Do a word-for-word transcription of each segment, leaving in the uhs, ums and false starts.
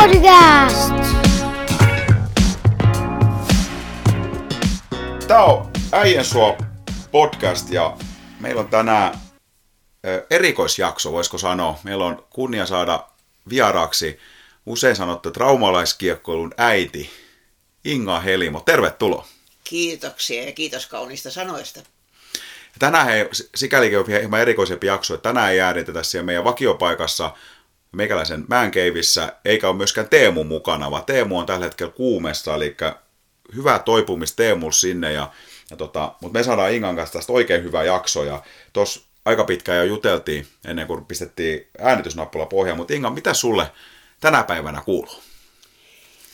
Podcast! Tää on Äijän Suo podcast ja meillä on tänään erikoisjakso, voisiko sanoa. Meillä on kunnia saada vieraaksi usein sanottu, että raumalaiskiekkoilun äiti Inga Helimo. Tervetuloa. Kiitoksia ja kiitos kauniista sanoista. Tänään ei, sikälikin on hieman erikoisempi jakso, että tänään ei äänitetä siellä meidän vakiopaikassa meikäläisen määnkeivissä, eikä ole myöskään Teemu mukana, vaan Teemu on tällä hetkellä kuumessa, eli hyvää toipumista Teemulla sinne, ja, ja tota, mutta me saadaan Ingan kanssa tästä oikein hyvää jaksoa, ja tuossa aika pitkään jo juteltiin ennen kuin pistettiin äänitysnappula pohjaan, mutta Inga, mitä sulle tänä päivänä kuuluu?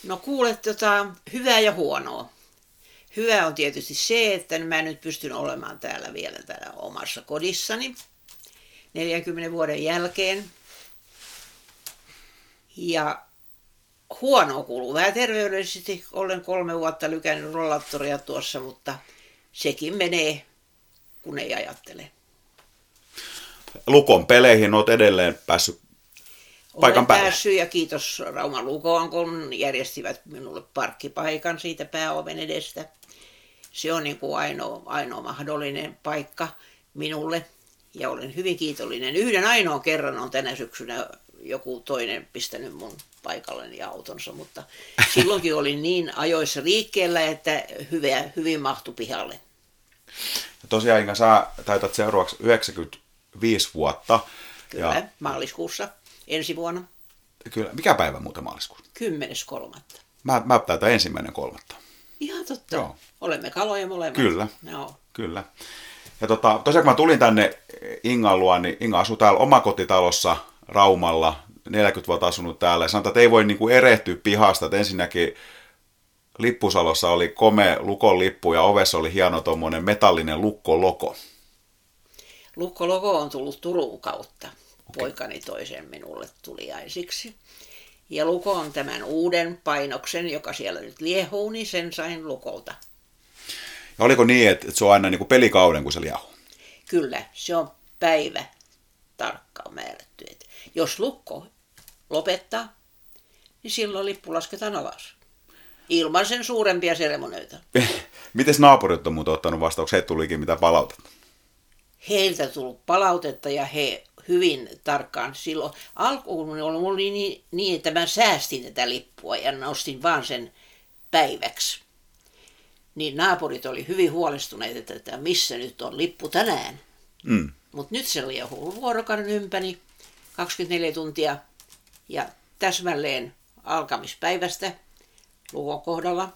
No kuule, tota, hyvää ja huonoa. Hyvä on tietysti se, että mä nyt pystyn olemaan täällä vielä täällä omassa kodissani neljänkymmenen vuoden jälkeen. Ja huonoa kuuluu vähän terveydellisesti. Olen kolme vuotta lykännyt rollaattoria tuossa, mutta sekin menee, kun ei ajattele. Lukon peleihin olet edelleen päässyt paikan Olen päälle. Olen päässyt ja kiitos Rauman Lukoon, kun järjestivät minulle parkkipaikan siitä pääoven edestä. Se on niin kuin ainoa, ainoa mahdollinen paikka minulle ja olen hyvin kiitollinen. Yhden ainoan kerran on tänä syksynä joku toinen pistänyt mun paikalleni autonsa, mutta silloinkin olin niin ajoissa liikkeellä, että hyvä, hyvin mahtui pihalle. Ja tosiaan Inga, sä täytät seuraavaksi yhdeksänkymmentäviisi vuotta. Kyllä, ja maaliskuussa, ensi vuonna. Kyllä, mikä päivä muuten maaliskuussa? Kymmenes kolmatta. Mä, mä täytän ensimmäinen kolmatta. Ihan totta. Joo. Olemme kaloja molemmat. Kyllä, no. Kyllä. Ja tota, tosiaan kun mä tulin tänne Ingan luo, niin Inga asui täällä omakotitalossa Raumalla, neljäkymmentä vuotta asunut täällä, ja sanotaan, että ei voi niinku erehtyä pihasta, että ensinnäkin Lippusalossa oli komea Lukon lippu, ja ovessa oli hieno tuommoinen metallinen lukkoloko. Lukkoloko on tullut Turun kautta, okay. Poikani toisen minulle tuliaisiksi, ja Luko on tämän uuden painoksen, joka siellä nyt liehuu, niin sen sain Lukolta. Ja oliko niin, että se on aina niinku pelikauden, kun se liehuu? Kyllä, se on päivä tarkkaan määrätty. Et jos Lukko lopettaa, niin silloin lippu lasketaan alas. Ilman sen suurempia seremonioita. Mites naapurit on muuten ottanut vastauksia? Heitä tulikin mitä palautetta? Heiltä tullut palautetta ja he hyvin tarkkaan silloin. Alkuun oli niin, niin, että mä säästin tätä lippua ja nostin vaan sen päiväksi. Niin naapurit oli hyvin huolestuneet, että missä nyt on lippu tänään. Mm. Mutta nyt se liehuu vuorokauden ympäri kaksikymmentäneljä tuntia ja täsmälleen alkamispäivästä Lukon kohdalla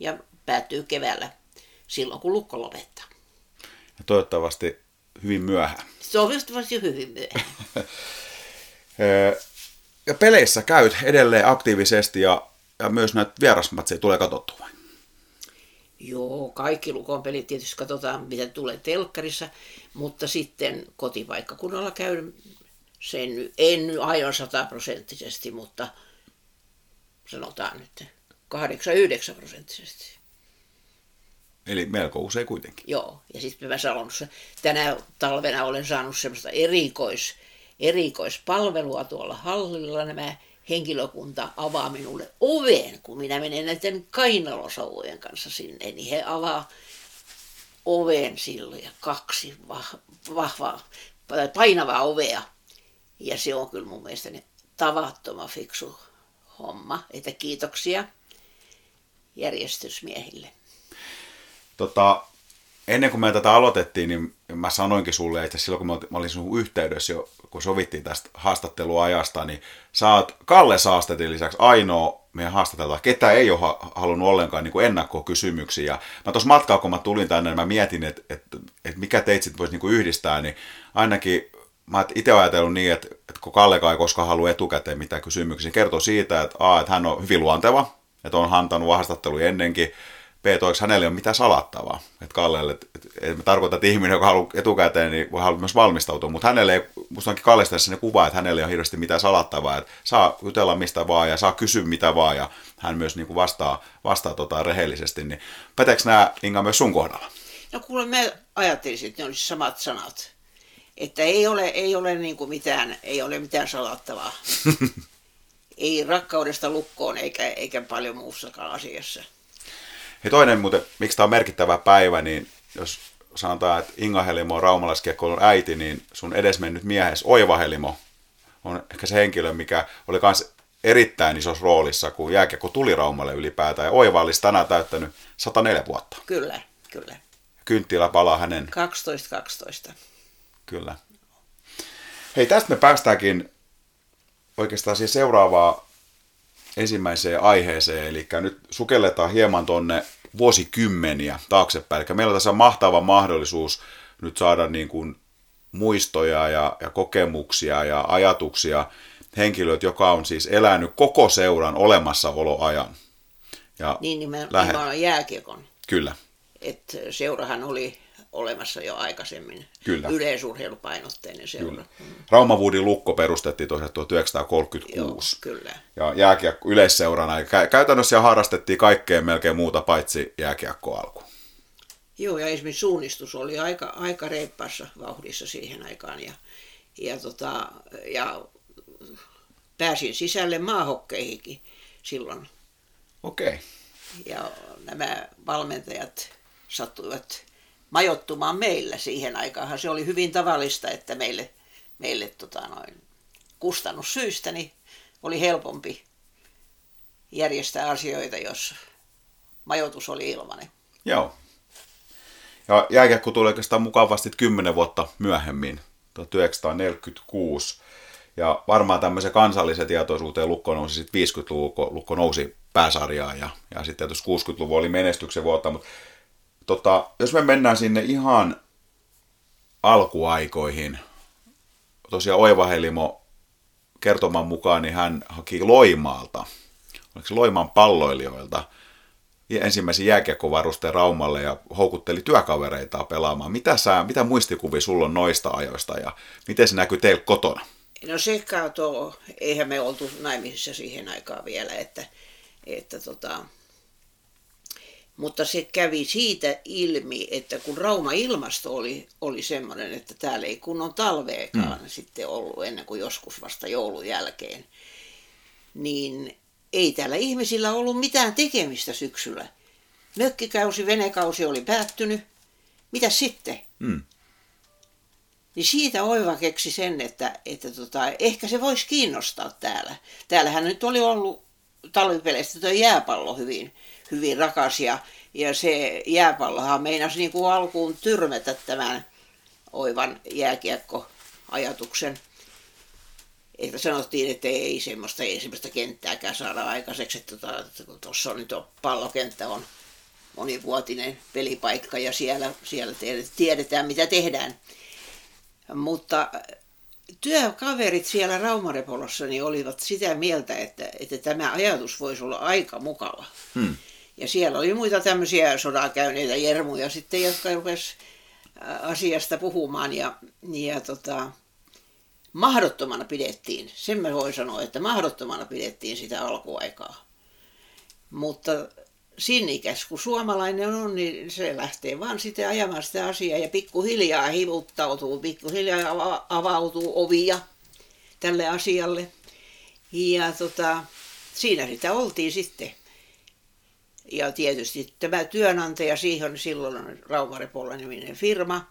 ja päättyy keväällä silloin, kun Lukko lopettaa. Ja toivottavasti hyvin myöhään. Toivottavasti hyvin myöhään. Ja peleissä käyt edelleen aktiivisesti ja, ja myös näitä vierasmatseja tulee katsottua vai? Joo, kaikki Lukon pelit tietysti katsotaan, mitä tulee telkkarissa, mutta sitten kotipaikkakunnalla käyn sen, en nyt aivan sataprosenttisesti, mutta sanotaan nyt kahdeksan yhdeksän prosenttisesti. Eli melko usein kuitenkin. Joo, ja sitten mä sanon, tänä talvena olen saanut semmoista erikois, erikoispalvelua tuolla hallilla, nämä henkilökunta avaa minulle oven, kun minä menen näiden kainalosauvojen kanssa sinne, niin he avaa oven silloin ja kaksi vahvaa, painavaa ovea. Ja se on kyllä mun mielestäni tavattoman fiksu homma, että kiitoksia järjestysmiehille. Tota, ennen kuin me tätä aloitettiin, niin mä sanoinkin sulle, että silloin kun mä olin sinun yhteydessä jo, kun sovittiin tästä haastatteluajasta, niin sä oot Kalle Saasterin lisäksi ainoa meidän haastateltava, ketä ei ole halunnut ollenkaan niin kuin ennakkokysymyksiä. Ja mä tuossa matkaa, kun mä tulin tänne, niin mä mietin, että, että, että mikä teit sit voisi niin kuin yhdistää, niin ainakin mä oon itse ajatellut niin, että, että kun Kallekaan ei koskaan halua etukäteen mitään kysymyksiä, niin kertoo siitä, että, a, että hän on hyvin luonteva, että on antanut haastatteluja ennenkin, P-toiksi hänelle ei ole mitään salattavaa. Että Kallelle, et, et, et, mä tarkoitan, että ihminen, joka haluaa etukäteen, niin voi haluaa myös valmistautua. Mutta hänelle ei, musta onkin Kallesta se kuva, että hänelle ei ole hirveästi mitään salattavaa. Että saa jutella mistä vaan ja saa kysyä mitä vaan ja hän myös niin kuin vastaa, vastaa tota, rehellisesti. Niin, päteekö nämä, Inga, myös sun kohdalla? No kuule, mä ajattelisin, että ne olisi samat sanat. Että ei ole, ei ole, niin kuin mitään, ei ole mitään salattavaa. ei rakkaudesta Lukkoon eikä, eikä paljon muussakaan asiassa. Ja toinen muuten, miksi tämä on merkittävä päivä, niin jos sanotaan, että Inga Helimo on raumalaiskiekkoilun äiti, niin sun edesmennyt miehes Oiva Helimo on ehkä se henkilö, mikä oli myös erittäin isossa roolissa, kun jääkiekko tuli Raumalle ylipäätään. Ja Oiva olisi tänään täyttänyt sata neljä vuotta. Kyllä, kyllä. Kynttilä palaa hänen... kaksitoista kaksitoista. Kyllä. Hei, tästä me päästäänkin oikeastaan siihen seuraavaan ensimmäiseen aiheeseen, eli nyt sukelletaan hieman tuonne vuosikymmeniä taaksepäin. Eli meillä on tässä mahtava mahdollisuus nyt saada niin kuin muistoja ja, ja kokemuksia ja ajatuksia henkilöt, joka on siis elänyt koko seuran olemassaoloajan. Ja niin, nimenomaan lähe... jääkiekon. Kyllä. Et seurahan oli olemassa jo aikaisemmin. Kyllä. Yleisurheilupainotteinen seura. Raumavuudin Lukko perustettiin tosiaan tuhatyhdeksänsataakolmekymmentäkuusi. Joo, kyllä. Ja jääkiekko yleisseurana. Käytännössä harrastettiin kaikkea melkein muuta paitsi jääkiekko alku. Joo, ja esimerkiksi suunnistus oli aika, aika reippaassa vauhdissa siihen aikaan. Ja, ja, tota, ja pääsin sisälle maahokkeihinkin silloin. Okei. Okay. Ja nämä valmentajat sattuivat majoittumaan meillä siihen aikaan. Se oli hyvin tavallista, että meille, meille tota noin, kustannussyistä niin oli helpompi järjestää asioita, jos majoitus oli ilmainen. Joo. Ja jääkiekko tuli oikeastaan mukavasti kymmenen vuotta myöhemmin, tuhatyhdeksänsataaneljäkymmentäkuusi. Ja varmaan tämmöisen kansallisen tietoisuuteen Lukko nousi sitten viisikymmentäluvun, kun Lukko nousi pääsarjaan. Ja, ja sitten tietysti kuusikymmentäluvun oli menestyksen vuotta, mutta tota, jos me mennään sinne ihan alkuaikoihin, tosiaan Oiva Helimo kertoman mukaan, niin hän haki Loimaalta, oliko se Loimaan palloilijoilta, ensimmäisen jääkiekkovarusteen Raumalle ja houkutteli työkavereitaan pelaamaan. Mitä, sä, mitä muistikuvia sulla on noista ajoista ja miten se näkyy teillä kotona? No se kato, eihän me oltu naimisissa siihen aikaan vielä, että, että tota... mutta se kävi siitä ilmi, että kun Rauma-ilmasto oli, oli semmoinen, että täällä ei kunnon talveekaan mm. sitten ollut ennen kuin joskus vasta joulun jälkeen, niin ei täällä ihmisillä ollut mitään tekemistä syksyllä. Mökkikausi, venekausi oli päättynyt. Mitä sitten? Mm. Niin siitä Oiva keksi sen, että, että tota, ehkä se voisi kiinnostaa täällä. Täällähän nyt oli ollut talvipeleistä tuo jääpallo hyvin, hyvin rakas ja, ja se jääpallohan meinasi niin kuin alkuun tyrmätä tämän Oivan jääkiekkoajatuksen. Että sanottiin, että ei semmoista, ei semmoista kenttääkään saada aikaiseksi, että tuossa on nyt pallokenttä on monivuotinen pelipaikka ja siellä, siellä tiedetään mitä tehdään. Mutta työkaverit siellä Rauma-Repolassa niin olivat sitä mieltä, että, että tämä ajatus voisi olla aika mukava. Hmm. Ja siellä oli muita tämmöisiä sodan käyneitä jermuja sitten, jotka rupesivat asiasta puhumaan ja, ja tota, mahdottomana pidettiin. Sen mä voin sanoa, että mahdottomana pidettiin sitä alkuaikaa. Mutta sinnikäs, kun suomalainen on, niin se lähtee vaan sitten ajamaan sitä asiaa ja pikkuhiljaa hivuttautuu, pikkuhiljaa avautuu ovia tälle asialle. Ja tota, siinä sitä oltiin sitten. Ja tietysti tämä työnantaja, siihen silloin Rauma-Repola-niminen firma,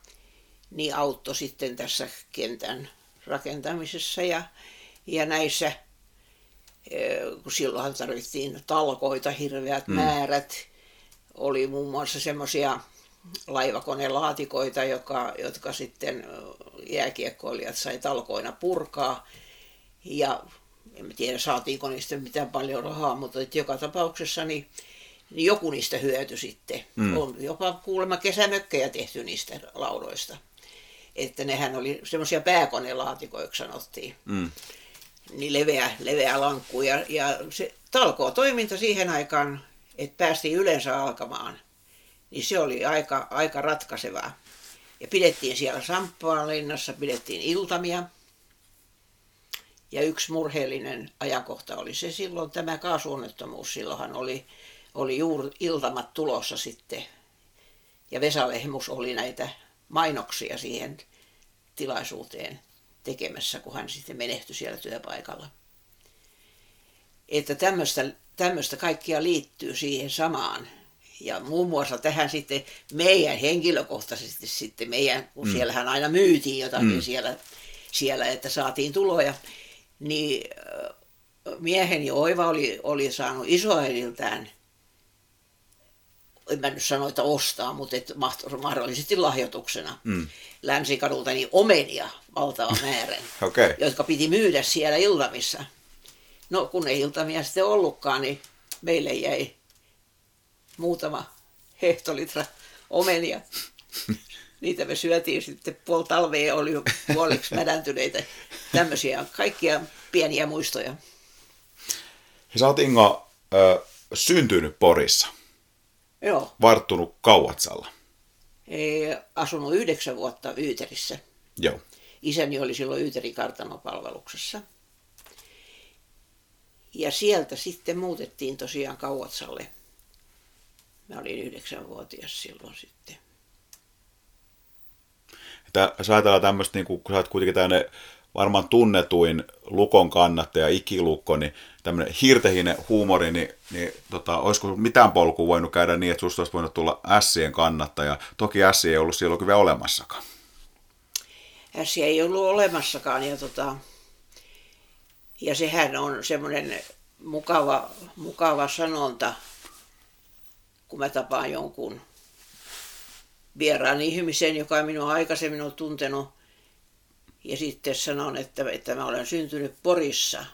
niin auttoi sitten tässä kentän rakentamisessa ja, ja näissä, kun silloinhan tarvittiin talkoita, hirveät mm. määrät. Oli muun muassa semmoisia laivakonelaatikoita, jotka, jotka sitten jääkiekkoilijat sai talkoina purkaa. Ja en tiedä, saatiinko niistä mitään paljon rahaa, mutta joka tapauksessa niin, niin joku niistä hyöty sitten. Mm. On jopa kuulemma kesämökkejä tehty niistä laudoista. Että nehän oli semmoisia pääkonelaatikoiksi sanottiin. Mm. Niin leveä, leveä lankku ja, ja se talkoo toiminta siihen aikaan, että päästiin yleensä alkamaan, niin se oli aika, aika ratkaisevaa. Ja pidettiin siellä Sampolinassa, pidettiin iltamia ja yksi murheellinen ajankohta oli se silloin tämä kaasuonnettomuus. Silloinhan oli, oli juuri iltamat tulossa sitten ja Vesa Lehmus oli näitä mainoksia siihen tilaisuuteen tekemässä, kun hän sitten menehtyi siellä työpaikalla. että tämmöistä, tämmöistä kaikkia liittyy siihen samaan. Ja muun muassa tähän sitten meidän henkilökohtaisesti sitten meidän, kun mm. siellähän aina myytiin jotakin mm. siellä, siellä, että saatiin tuloja, niin mieheni Oiva oli, oli saanut isoäidiltään, en mä nyt sano, että ostaa, mutta et mahdollisesti lahjoituksena mm. Länsikadulta niin omenia valtavan määrän, okay. jotka piti myydä siellä iltamissa. No kun ei iltamia sitten ollutkaan, niin meille jäi muutama hehtolitra omenia. Niitä me syötiin sitten puoli talvea, oli puoliksi mädäntyneitä. Tämmöisiä kaikkia pieniä muistoja. Ja sä oot, Inga, äh, syntynyt Porissa. Joo. Varttunut Kauatsalla. Ei, asunut yhdeksän vuotta Yyterissä. Joo. Isäni oli silloin Yyterin kartanopalveluksessa. Ja sieltä sitten muutettiin tosiaan Kauatsalle. Mä olin yhdeksänvuotias silloin sitten. Että sä ajatellaan tämmöistä, niin kun sä oot kuitenkin tämmöinen varmaan tunnetuin Lukon kannattaja, ikilukko, niin tämmöinen hirtehinen huumori, niin, niin tota, olisiko mitään polkua voinut käydä niin, että susta olisi voinut tulla ässien kannattaja. Toki ässiä ei ollut silloin kyllä olemassakaan. Ässiä ei ollut olemassakaan ja, tota, ja sehän on semmoinen mukava, mukava sanonta, kun mä tapaan jonkun vieraan ihmisen, joka minua aikaisemmin on tuntenut, ja sitten sanon, että, että mä olen syntynyt Porissa,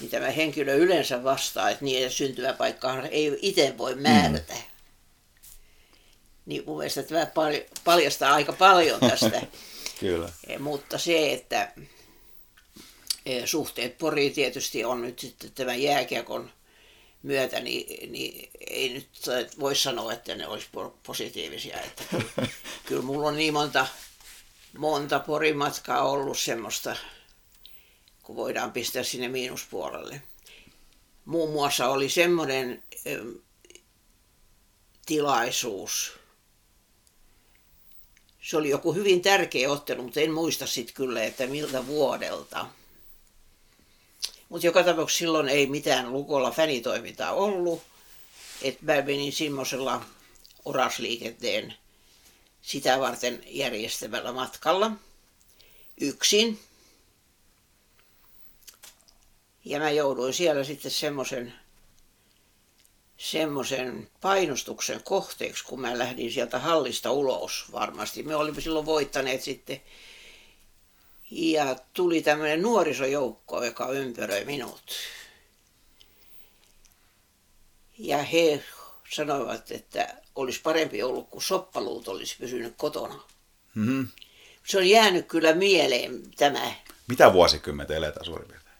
niin tämä henkilö yleensä vastaa, että niiden syntymäpaikkaa ei itse voi määrätä. Mm. Niin mun mielestä tämä paljastaa aika paljon tästä. Kyllä. Mutta se, että suhteet Poriin tietysti on nyt sitten tämän jääkiekon myötä, niin, niin ei nyt voi sanoa, että ne olisi positiivisia. Että kyllä mulla on niin monta, monta Porin matkaa ollut semmoista, kun voidaan pistää sinne miinuspuolelle. Muun muassa oli semmoinen tilaisuus. Se oli joku hyvin tärkeä ottelu, mutta en muista sitten kyllä, että miltä vuodelta. Mutta joka tapauksessa silloin ei mitään Lukolla fänitoimintaa ollut, että mä menin semmoisella orasliikenteen sitä varten järjestämällä matkalla yksin. Ja mä jouduin siellä sitten semmoisen semmoisen painostuksen kohteeksi, kun mä lähdin sieltä hallista ulos varmasti. Me olimme silloin voittaneet sitten. Ja tuli tämmöinen nuorisojoukko, joka ympäröi minut. Ja he sanoivat, että olisi parempi ollut, kun soppaluut olisi pysynyt kotona. Mm-hmm. Se on jäänyt kyllä mieleen tämä. Mitä vuosikymmentä eletään suurin piirtein?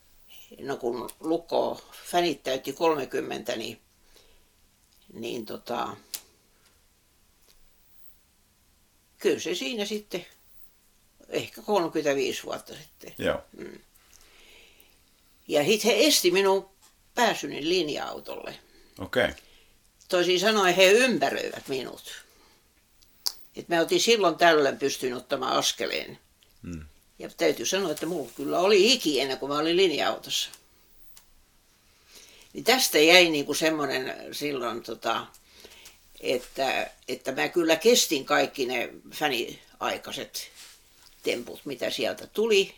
No kun Lukko fänit täytti kolmekymmentä, niin, niin tota, kyllä se siinä sitten. Ehkä kolmekymmentäviisi vuotta sitten. Joo. Mm. Ja sitten he esti minun pääsyni linja-autolle. Okei. Okay. Toisin sanoen he ympäröivät minut. Et mä otin silloin tällöin pystyin ottamaan askeleen. Mm. Ja täytyy sanoa, että mulla kyllä oli hiki ennen kuin mä olin linja-autossa. Niin tästä jäi niinku semmoinen silloin, tota, että, että mä kyllä kestin kaikki ne fäniaikaiset temput, mitä sieltä tuli,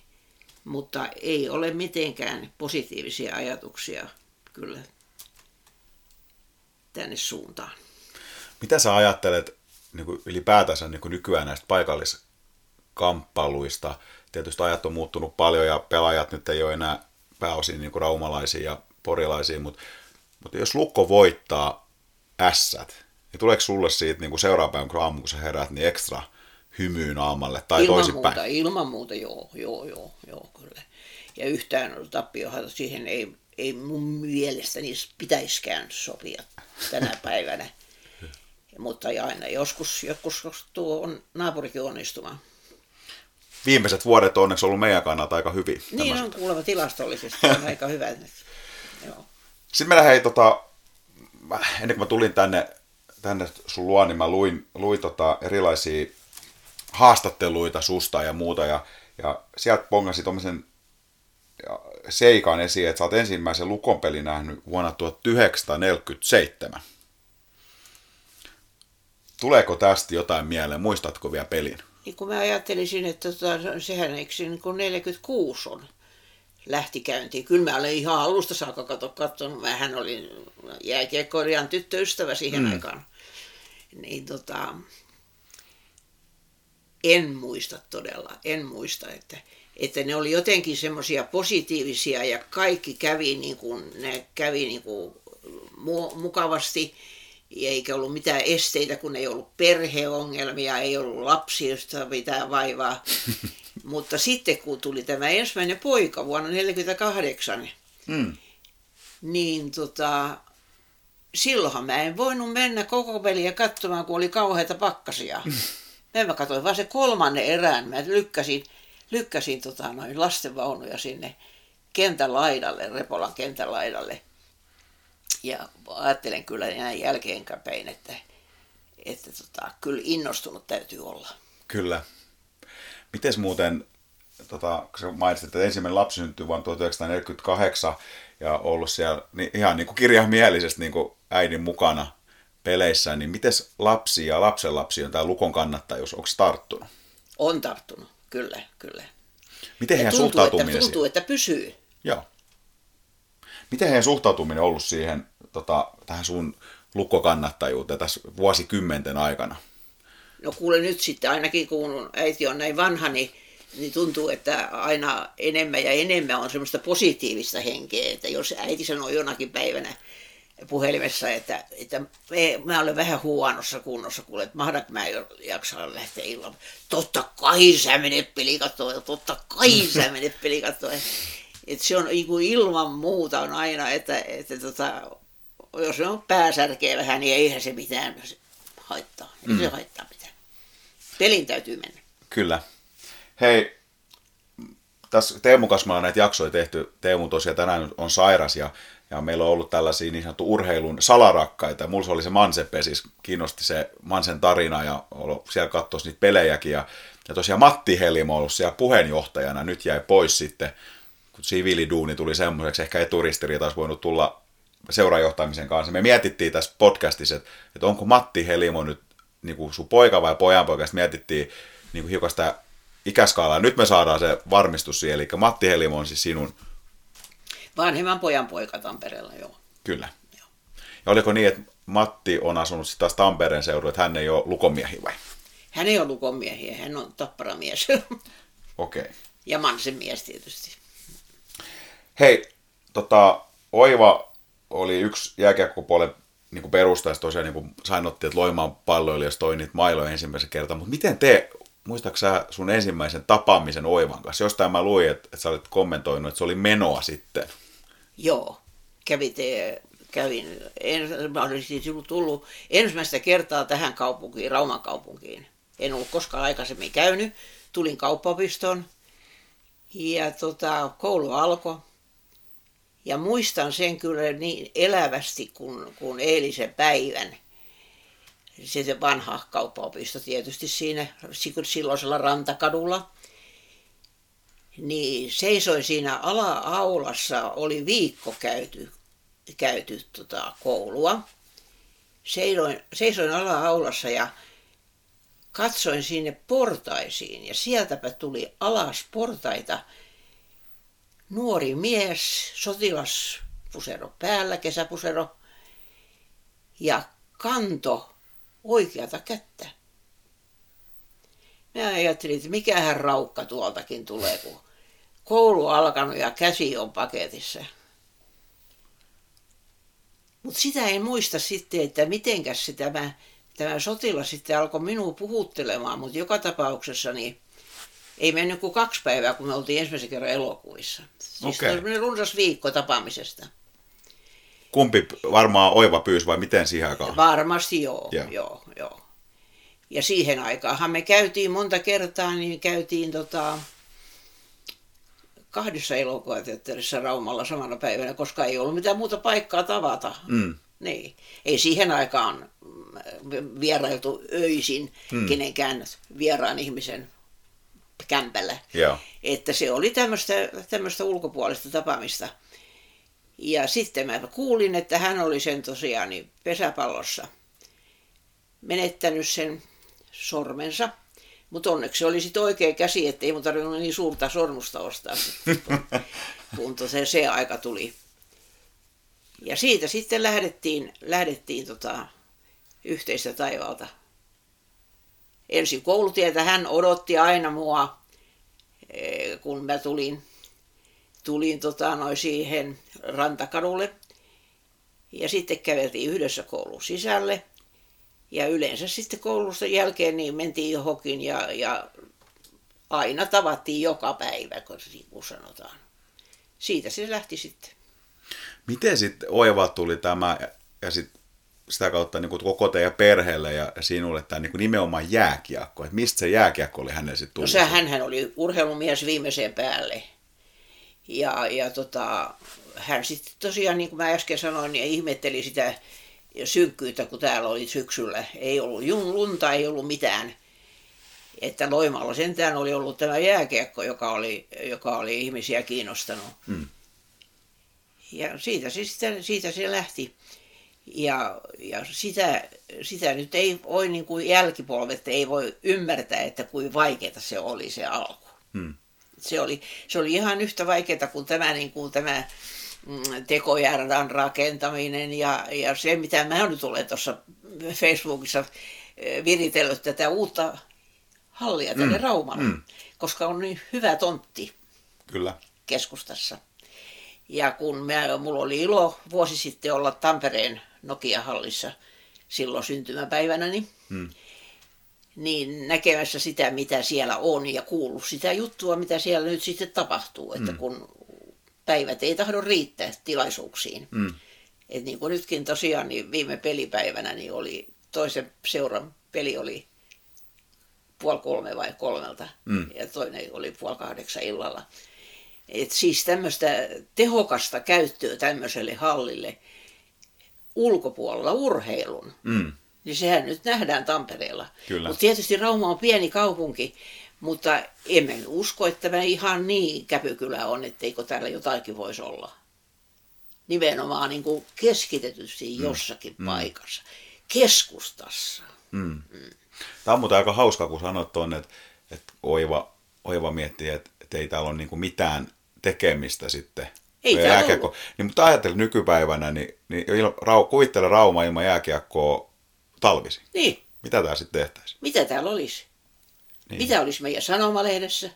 mutta ei ole mitenkään positiivisia ajatuksia kyllä tänne suuntaan. Mitä sä ajattelet niin kuin ylipäätänsä niin kuin nykyään näistä paikalliskamppailuista? Tietysti ajat on muuttunut paljon ja pelaajat nyt ei ole enää pääosin niin kuin raumalaisia ja porilaisia, mutta, mutta jos Lukko voittaa ässät, niin tuleeko sulle siitä niin kuin seuraavan päivän kun aamu, kun sä herät, niin ekstra hymyyn aamalle tai toisinpäin? Ilman, ilman muuta, joo, joo, joo, joo, kyllä. Ja yhtään tappiohan siihen ei, ei mun mielestäni pitäiskään sopia tänä päivänä. Mutta aina joskus, joskus, joskus tuo on naapurikin onnistumaan. Viimeiset vuodet on onneksi ollut meidän kannalta aika hyvin. Niin on kuulemma tilastollisesti on aika hyvä. Joo. Sitten mä lähdin, tota, ennen kuin mä tulin tänne, tänne sun luo, niin mä luin, luin tota erilaisia haastatteluita susta ja muuta, ja, ja sieltä pongasin tuommoisen seikan esiin, että sä oot ensimmäisen Lukon pelin nähnyt vuonna tuhatyhdeksänsataaneljäkymmentäseitsemän. Tuleeko tästä jotain mieleen? Muistatko vielä pelin? Niin kun mä ajattelisin, että tota, sehän eikö se niin kun neljäkymmentäkuusi on lähti käyntiin. Kyllä mä olen ihan alusta saakka katsonut. Mähän olin jääkiekkoilijan tyttöystävä siihen mm. aikaan. Niin tota, en muista todella, en muista, että, että ne oli jotenkin semmoisia positiivisia ja kaikki kävi, niin kuin, ne kävi niin kuin mukavasti. Eikä ollut mitään esteitä, kun ei ollut perheongelmia, ei ollut lapsia, josta pitää vaivaa. Mutta sitten kun tuli tämä ensimmäinen poika vuonna tuhatyhdeksänsataaneljäkymmentäkahdeksan, mm. niin tota, silloinhan mä en voinut mennä koko peliä katsomaan, kun oli kauheita pakkasia. Mm. Mä katsoin vaan se kolmannen erään, mä lykkäsin, lykkäsin tota, noin lastenvaunuja sinne kentän laidalle, Repolan kentän laidalle. Ja ajattelen kyllä enää jälkeenpäin, että, että tota, kyllä innostunut täytyy olla. Kyllä. Mites muuten, tota, kun mainitsit, että ensimmäinen lapsi syntyi vuonna tuhatyhdeksänsataaneljäkymmentäkahdeksan ja ollut siellä niin ihan niin kuin kirjaimielisesti niin kuin äidin mukana peleissä, niin mites lapsi ja lapsenlapsi on tämä Lukon kannattajuus, onko se tarttunut? On tarttunut, kyllä, kyllä. Miten heidän tuntuu, suhtautuminen että, tuntuu, että pysyy. Joo. Miten heidän suhtautuminen on ollut siihen, tota, tähän sun lukkokannattajuuteen tässä vuosikymmenten aikana? No kuule nyt sitten, ainakin kun äiti on näin vanha, niin, niin tuntuu, että aina enemmän ja enemmän on semmoista positiivista henkeä. Että jos äiti sanoo jonakin päivänä puhelimessa, että, että me, mä olen vähän huonossa kunnossa, kuule, että mahdanko mä jaksaa lähteä illalla. Totta kai sä menet pelikattoon ja totta kai sä menet pelikattoon. Että se on ilman muuta on aina, että, että tota, jos se on pääsärkeä vähän, niin eihän se mitään haittaa. Ei mm. se haittaa mitään. Pelin täytyy mennä. Kyllä. Hei, tässä Teemun kanssa me ollaan näitä jaksoja tehty. Teemu tosiaan tänään on sairas ja, ja meillä on ollut tällaisia niin sanottu urheilun salarakkaita. Mulla se oli se Manse-pesi, siis kiinnosti se Mansen tarina ja siellä katsoisi niitä pelejäkin. Ja, ja tosiaan Matti Helimo on ollut siellä puheenjohtajana, nyt jäi pois sitten. Siviiliduuni tuli semmoiseksi, ehkä eturistiriita olisi voinut tulla seurajohtamisen kanssa. Me mietittiin tässä podcastissa, että, että onko Matti Helimo nyt niin kuin sun poika vai pojanpoika. Sitten mietittiin niin kuin hiukan sitä ikäskaalaa. Nyt me saadaan se varmistus siihen, eli Matti Helimo on siis sinun... vanhemman pojanpoika Tampereella, joo. Kyllä. Joo. Ja oliko niin, että Matti on asunut sitten taas Tampereen seudulla, että hän ei ole lukomiehi vai? Hän ei ole lukomiehi, hän on tapparamies. Okei. Okay. Ja Mansen mies tietysti. Hei, tota, Oiva oli yksi jääkiekkopuolen niin perustajista, tosiaan niin kuin sanottiin, että Loimaan palloilija toi niitä mailoja ensimmäisen kertaa, mutta miten te, muistatko sä sun ensimmäisen tapaamisen Oivan kanssa? Jostain mä luin, että, että sä olet kommentoinut, että se oli menoa sitten. Joo, kävin, kävin en, mä olin siis tullut ensimmäistä kertaa tähän kaupunkiin, Rauman kaupunkiin. En ollut koskaan aikaisemmin käynyt, tulin kauppaopistoon ja tota, koulu alkoi. Ja muistan sen kyllä niin elävästi kuin, kuin eilisen päivän. Se vanha kauppaopisto tietysti siinä silloisella rantakadulla. Niin seisoin siinä ala-aulassa, oli viikko käyty, käyty tota koulua. Seisoin, seisoin ala-aulassa ja katsoin sinne portaisiin ja sieltäpä tuli alas portaita. Nuori mies, sotilaspusero päällä, kesäpusero, ja kanto oikeata kättä. Mä ajattelin, että mikähän raukka tuoltakin tulee, kun koulu alkanut ja käsi on paketissa. Mutta sitä en muista sitten, että mitenkäs se tämä, tämä sotilas sitten alkoi minua puhuttelemaan, mutta joka tapauksessa niin ei mennyt kuin kaksi päivää, kun me oltiin ensimmäisen kerran elokuissa. Siis okay. Runsas viikko tapaamisesta. Kumpi varmaan Oiva pyysi vai miten siihen aikaan? Varmasti joo, yeah. joo, joo. Ja siihen aikaanhan me käytiin monta kertaa, niin käytiin tota, kahdessa elokuvateatterissa Raumalla samana päivänä, koska ei ollut mitään muuta paikkaa tavata. Mm. Niin. Ei siihen aikaan vierailtu öisin mm. kenenkään vieraan ihmisen kämpällä. Joo. Että se oli tämmöistä, tämmöistä ulkopuolista tapaamista. Ja sitten mä kuulin, että hän oli sen tosiaan pesäpallossa menettänyt sen sormensa. Mutta onneksi oli sitten oikea käsi, että ei mun tarvinnut niin suurta sormusta ostaa, kun se, se aika tuli. Ja siitä sitten lähdettiin, lähdettiin tota, yhteistä taivalta. Ensin koulutietä hän odotti aina mua, kun mä tulin, tulin tota, noin siihen Rantakadulle. Ja sitten käveltiin yhdessä koulun sisälle. Ja yleensä sitten koulusta jälkeen niin mentiin johonkin ja, ja aina tavattiin joka päivä, kun sanotaan. Siitä se lähti sitten. Miten sitten Oiva tuli tämä ja, ja sit sitä kautta niin koko teidän perheelle ja sinulle tämä niin nimenomaan jääkiekko? Et mistä se jääkiekko oli hänelle sitten tullut? No se, hänhän oli urheilumies viimeiseen päälle. Ja, ja tota, hän sitten tosiaan, niin kuin mä äsken sanoin, niin ihmetteli sitä synkkyyttä, kun täällä oli syksyllä. Ei ollut lunta, ei ollut mitään. Että Loimalla sentään oli ollut tämä jääkiekko, joka oli, joka oli ihmisiä kiinnostanut. Mm. Ja siitä se, sitä, siitä se lähti. Ja, ja sitä, sitä nyt ei voi niin kuin jälkipolvet, ei voi ymmärtää, että kuinka vaikeaa se oli se alku. Hmm. Se, oli, se oli ihan yhtä vaikeaa kuin tämä, niin kuin tämä mm, tekojärran rakentaminen ja, ja se, mitä mä nyt olen tuossa Facebookissa viritellyt tätä uutta hallia tänne hmm. Raumalle, hmm. koska on niin hyvä tontti Kyllä. keskustassa. Ja kun mä, mulla oli ilo vuosi sitten olla Tampereen Nokiahallissa silloin syntymäpäivänäni, hmm. niin näkemässä sitä, mitä siellä on ja kuullut sitä juttua, mitä siellä nyt sitten tapahtuu. Hmm. Että kun päivät ei tahdo riittää tilaisuuksiin. Hmm. Et niin kuin nytkin tosiaan niin viime pelipäivänä niin oli toisen seuran peli oli puoli kolme vai kolmelta hmm. ja toinen oli puoli kahdeksan illalla. Et siis tämmöistä tehokasta käyttöä tämmöiselle hallille ulkopuolella urheilun, mm. niin sehän nyt nähdään Tampereella. Mutta tietysti Rauma on pieni kaupunki, mutta emme usko, että tämä ihan niin käpykylä on, etteikö täällä jotakin voisi olla. Nimenomaan niin kuin keskitetysti mm. jossakin mm. paikassa, keskustassa. Mm. Mm. Tämä on muuten aika hauska, kun sanot tuonne, että et Oiva, Oiva miettii, että et ei täällä ole niinku mitään tekemistä sitten. Ei täällä ollut. Niin, mutta ajattelin nykypäivänä, niin, niin rau, kuvittele Rauma ilman jääkiekkoa talvisin. Niin. Mitä täällä sitten tehtäisiin? Mitä täällä olisi? Niin. Mitä olisi meidän sanomalehdessä?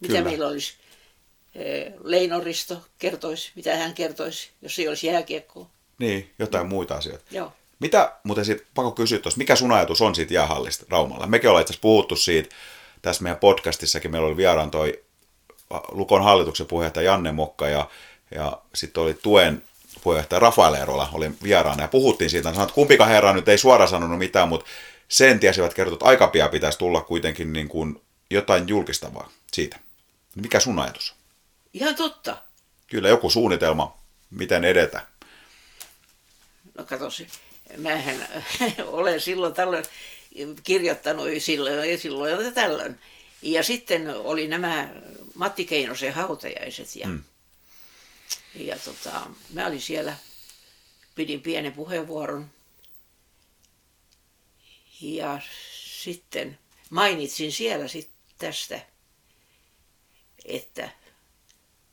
Mitä meillä olisi? Leinoristo kertoisi, mitä hän kertoisi, jos ei olisi jääkiekkoa. Niin, jotain no. muita asioita. Joo. Mitä, muuten sitten pakko kysyä tuossa, mikä sun ajatus on siitä jäähallista Raumalla? Mekin ollaan itse asiassa puhuttu siitä. Tässä meidän podcastissakin meillä oli vieraan toi Lukon hallituksen puheenjohtaja Janne Mokka ja, ja sitten oli tuen puheenjohtaja Rafael Eerola oli vieraana ja puhuttiin siitä. Sanoin, että kumpikaan herra nyt ei suoraan sanonut mitään, mutta sen tiesivät kertoo, että aika pian pitäisi tulla kuitenkin niin kuin jotain julkistavaa siitä. Mikä sun ajatus? Ihan totta. Kyllä, joku suunnitelma, miten edetä. No katsotaan. Mähän olen silloin tällöin kirjoittanut silloin ja silloin ja tällöin. Ja sitten oli nämä Matti Keinosen hautajaiset. Ja, mm. ja tota, mä olin siellä, pidin pienen puheenvuoron. Ja sitten mainitsin siellä sit tästä, että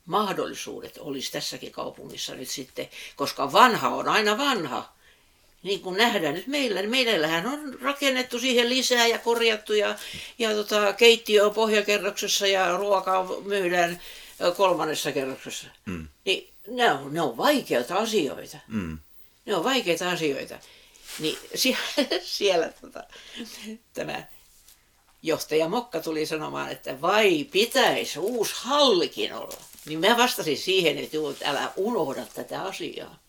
mahdollisuudet olisi tässäkin kaupungissa nyt sitten, koska vanha on aina vanha. Niin kuin nähdään nyt meillä, niin meillähän on rakennettu siihen lisää ja korjattu ja, ja tota, keittiö on pohjakerroksessa ja ruokaa myydään kolmannessa kerroksessa. Mm. Niin ne on, ne on vaikeita asioita. Mm. Ne on vaikeita asioita. Niin siellä, siellä tota, tämä johtaja Mokka tuli sanomaan, että vai pitäisi uusi hallikin olla. Niin mä vastasin siihen, että älä unohda tätä asiaa.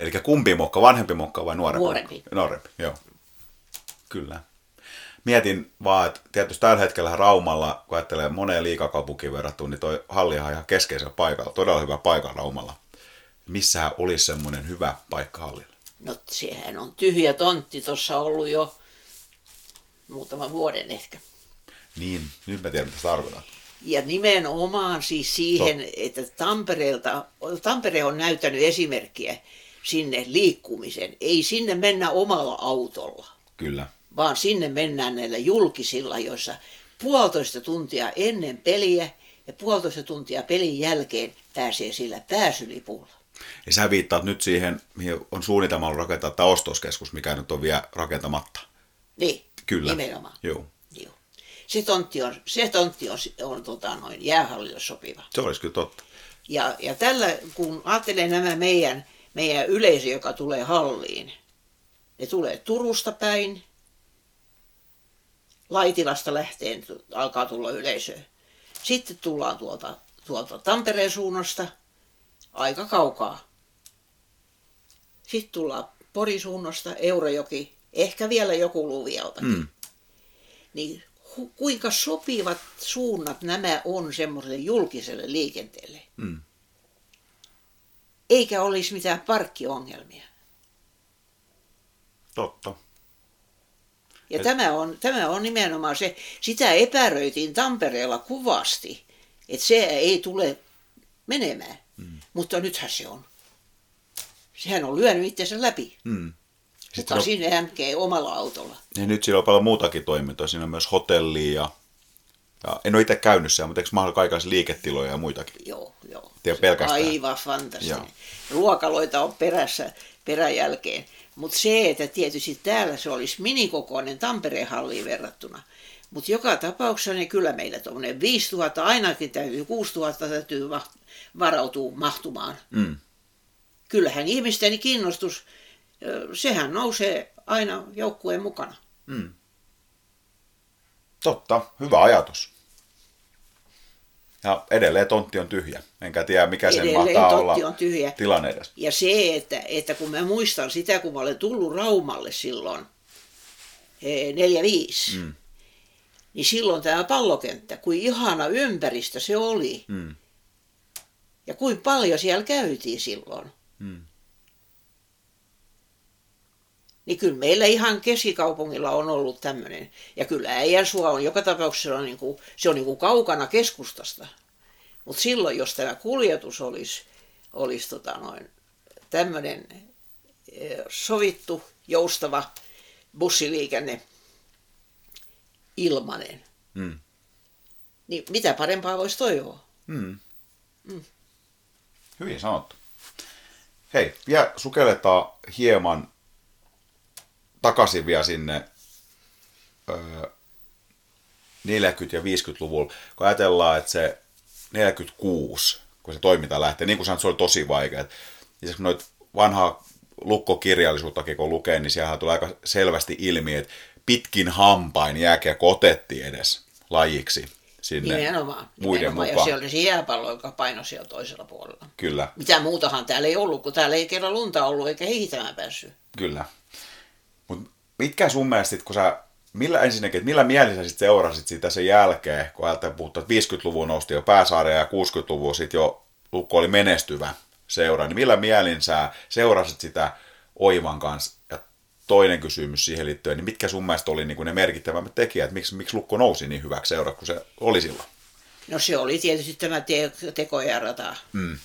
Eli kumpi Mokka, vanhempi Mokka vai nuorempi? Nuorempi. Nuorempi, joo. Kyllä. Mietin vaan, että tietysti tällä hetkellä Raumalla, kun ajattelee moneen liigakaupunkiin verrattuna, niin toi hallihan on ihan keskeisellä paikalla, todella hyvä paikka Raumalla. Missähän olisi semmoinen hyvä paikka hallille? No sehän on tyhjä tontti tuossa ollut jo muutaman vuoden ehkä. Niin, nyt mä tiedän, mitä tarvitaan. Ja nimenomaan siis siihen, no. että Tampereelta, Tampere on näyttänyt esimerkkiä sinne liikkumisen. Ei sinne mennä omalla autolla, kyllä, vaan sinne mennään näillä julkisilla, joissa puolitoista tuntia ennen peliä ja puolitoista tuntia pelin jälkeen pääsee sillä pääsylipulla. Ja sä viittaat nyt siihen, mihin on suunnitelma ollut rakentaa tämä ostoskeskus, mikä nyt on vielä rakentamatta. Niin, kyllä, nimenomaan. Joo. Joo. Se tontti on, se tontti on, on tota noin, jäähallille sopiva. Se olisi kyllä totta. Ja, ja tällä, kun ajattelee nämä meidän, meidän yleisö, joka tulee halliin, ne tulee Turusta päin, Laitilasta lähteen alkaa tulla yleisöä. Sitten tullaan tuolta, tuolta Tampereen suunnasta, aika kaukaa. Sitten tullaan Porin suunnasta, Eurajoki, ehkä vielä joku Luvialtakin. Mm. Niin hu- kuinka sopivat suunnat nämä on semmoiselle julkiselle liikenteelle? Mm. Eikä olisi mitään parkkiongelmia. Totta. Ja Et... tämä, on, tämä on nimenomaan se, sitä epäröitiin Tampereella kovasti, että se ei tule menemään. Mm. Mutta nythän se on. Sehän on lyönyt itsensä läpi. Mm. Kuka on... sinne hänkee omalla autolla. Ja nyt siinä on paljon muutakin toimintaa. Siinä on myös hotellia ja, ja en ole itse käynyt siellä, mutta eikö mahdollisesti kaikenlaisia liiketiloja ja muitakin? Joo, joo. Pelkästään. Aivan fantastinen. Ruokaloita on perässä peräjälkeen. Mutta se, että tietysti täällä se olisi minikokoinen Tampereen halliin verrattuna. Mutta joka tapauksessa niin kyllä meillä tuommoinen viisituhatta, ainakin täytyy kuusituhatta täytyy varautua mahtumaan. Mm. Kyllähän ihmisten kiinnostus, sehän nousee aina joukkueen mukana. Mm. Totta, hyvä ajatus. Ja edelleen tontti on tyhjä. Enkä tiedä, mikä sen mahtaa olla tilanne edes. Ja se, että, että kun mä muistan sitä, kun mä olen tullut Raumalle silloin neljäkymmentäviisi, mm. niin silloin tämä pallokenttä, kuin ihana ympäristö se oli. Mm. Ja kuinka paljon siellä käytiin silloin. Mm. Niin kyllä meillä ihan keskikaupungilla on ollut tämmöinen. Ja kyllä Äijänsua on joka tapauksessa niin kuin, se on niin kuin kaukana keskustasta. Mutta silloin, jos tämä kuljetus olisi, olisi tota noin, tämmöinen sovittu, joustava bussiliikenne, ilmanen, mm. niin mitä parempaa voisi toivoa? Mm. Mm. Hyvin sanottu. Hei, vielä sukelletaan hieman takaisin vielä sinne öö, neljäkymmentä- ja viisikymmentäluvulla, kun ajatellaan, että se neljäkymmentäkuusi, kun se toiminta lähtee, niin kuin sanoit, se oli tosi vaikea. Lisäksi kun noita vanhaa lukkokirjallisuuttakin kun lukee, niin siellähän tulee aika selvästi ilmi, että pitkin hampain jääkiekko otettiin edes lajiksi sinne nimenomaan, muiden nimenomaan, mukaan. Ja se oli se jääpallo, joka painoi siellä toisella puolella. Kyllä. Mitä muutahan täällä ei ollut, kun täällä ei kerran lunta ollut eikä hiihtämään päässyt. Kyllä. Mut mitkä sun mielestä, kun sä, millä ensinnäkin, millä mielessä sit seurasit sitä sen jälkeen, kun ajattelin puhuttu, että viisikymmentäluvun nosti jo pääsarja ja kuusikymmentäluvun sit jo Lukko oli menestyvä seura, niin millä mielin sä seurasit sitä Oivan kanssa? Ja toinen kysymys siihen liittyen, niin mitkä sun mielestä oli niinku ne merkittävämmät tekijät, miksi, miksi Lukko nousi niin hyväksi seura, kun se oli silloin? No se oli tietysti tämä te- tekojarata. Mm.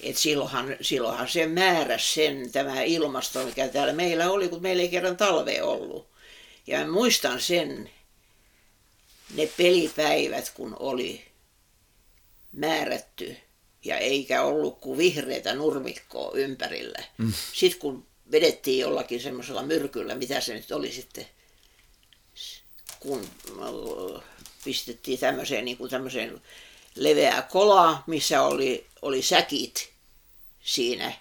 Et silloinhan, silloinhan se määräsi sen, tämä ilmasto, mikä täällä meillä oli, kun meillä ei kerran talve ollut. Ja mä muistan sen, ne pelipäivät, kun oli määrätty, ja eikä ollut kuin vihreitä nurmikkoa ympärillä. Mm. Sitten kun vedettiin jollakin semmoisella myrkyllä, mitä se nyt oli sitten, kun pistettiin tämmöiseen, niin kuin tämmöiseen leveää kolaa, missä oli, oli säkit siinä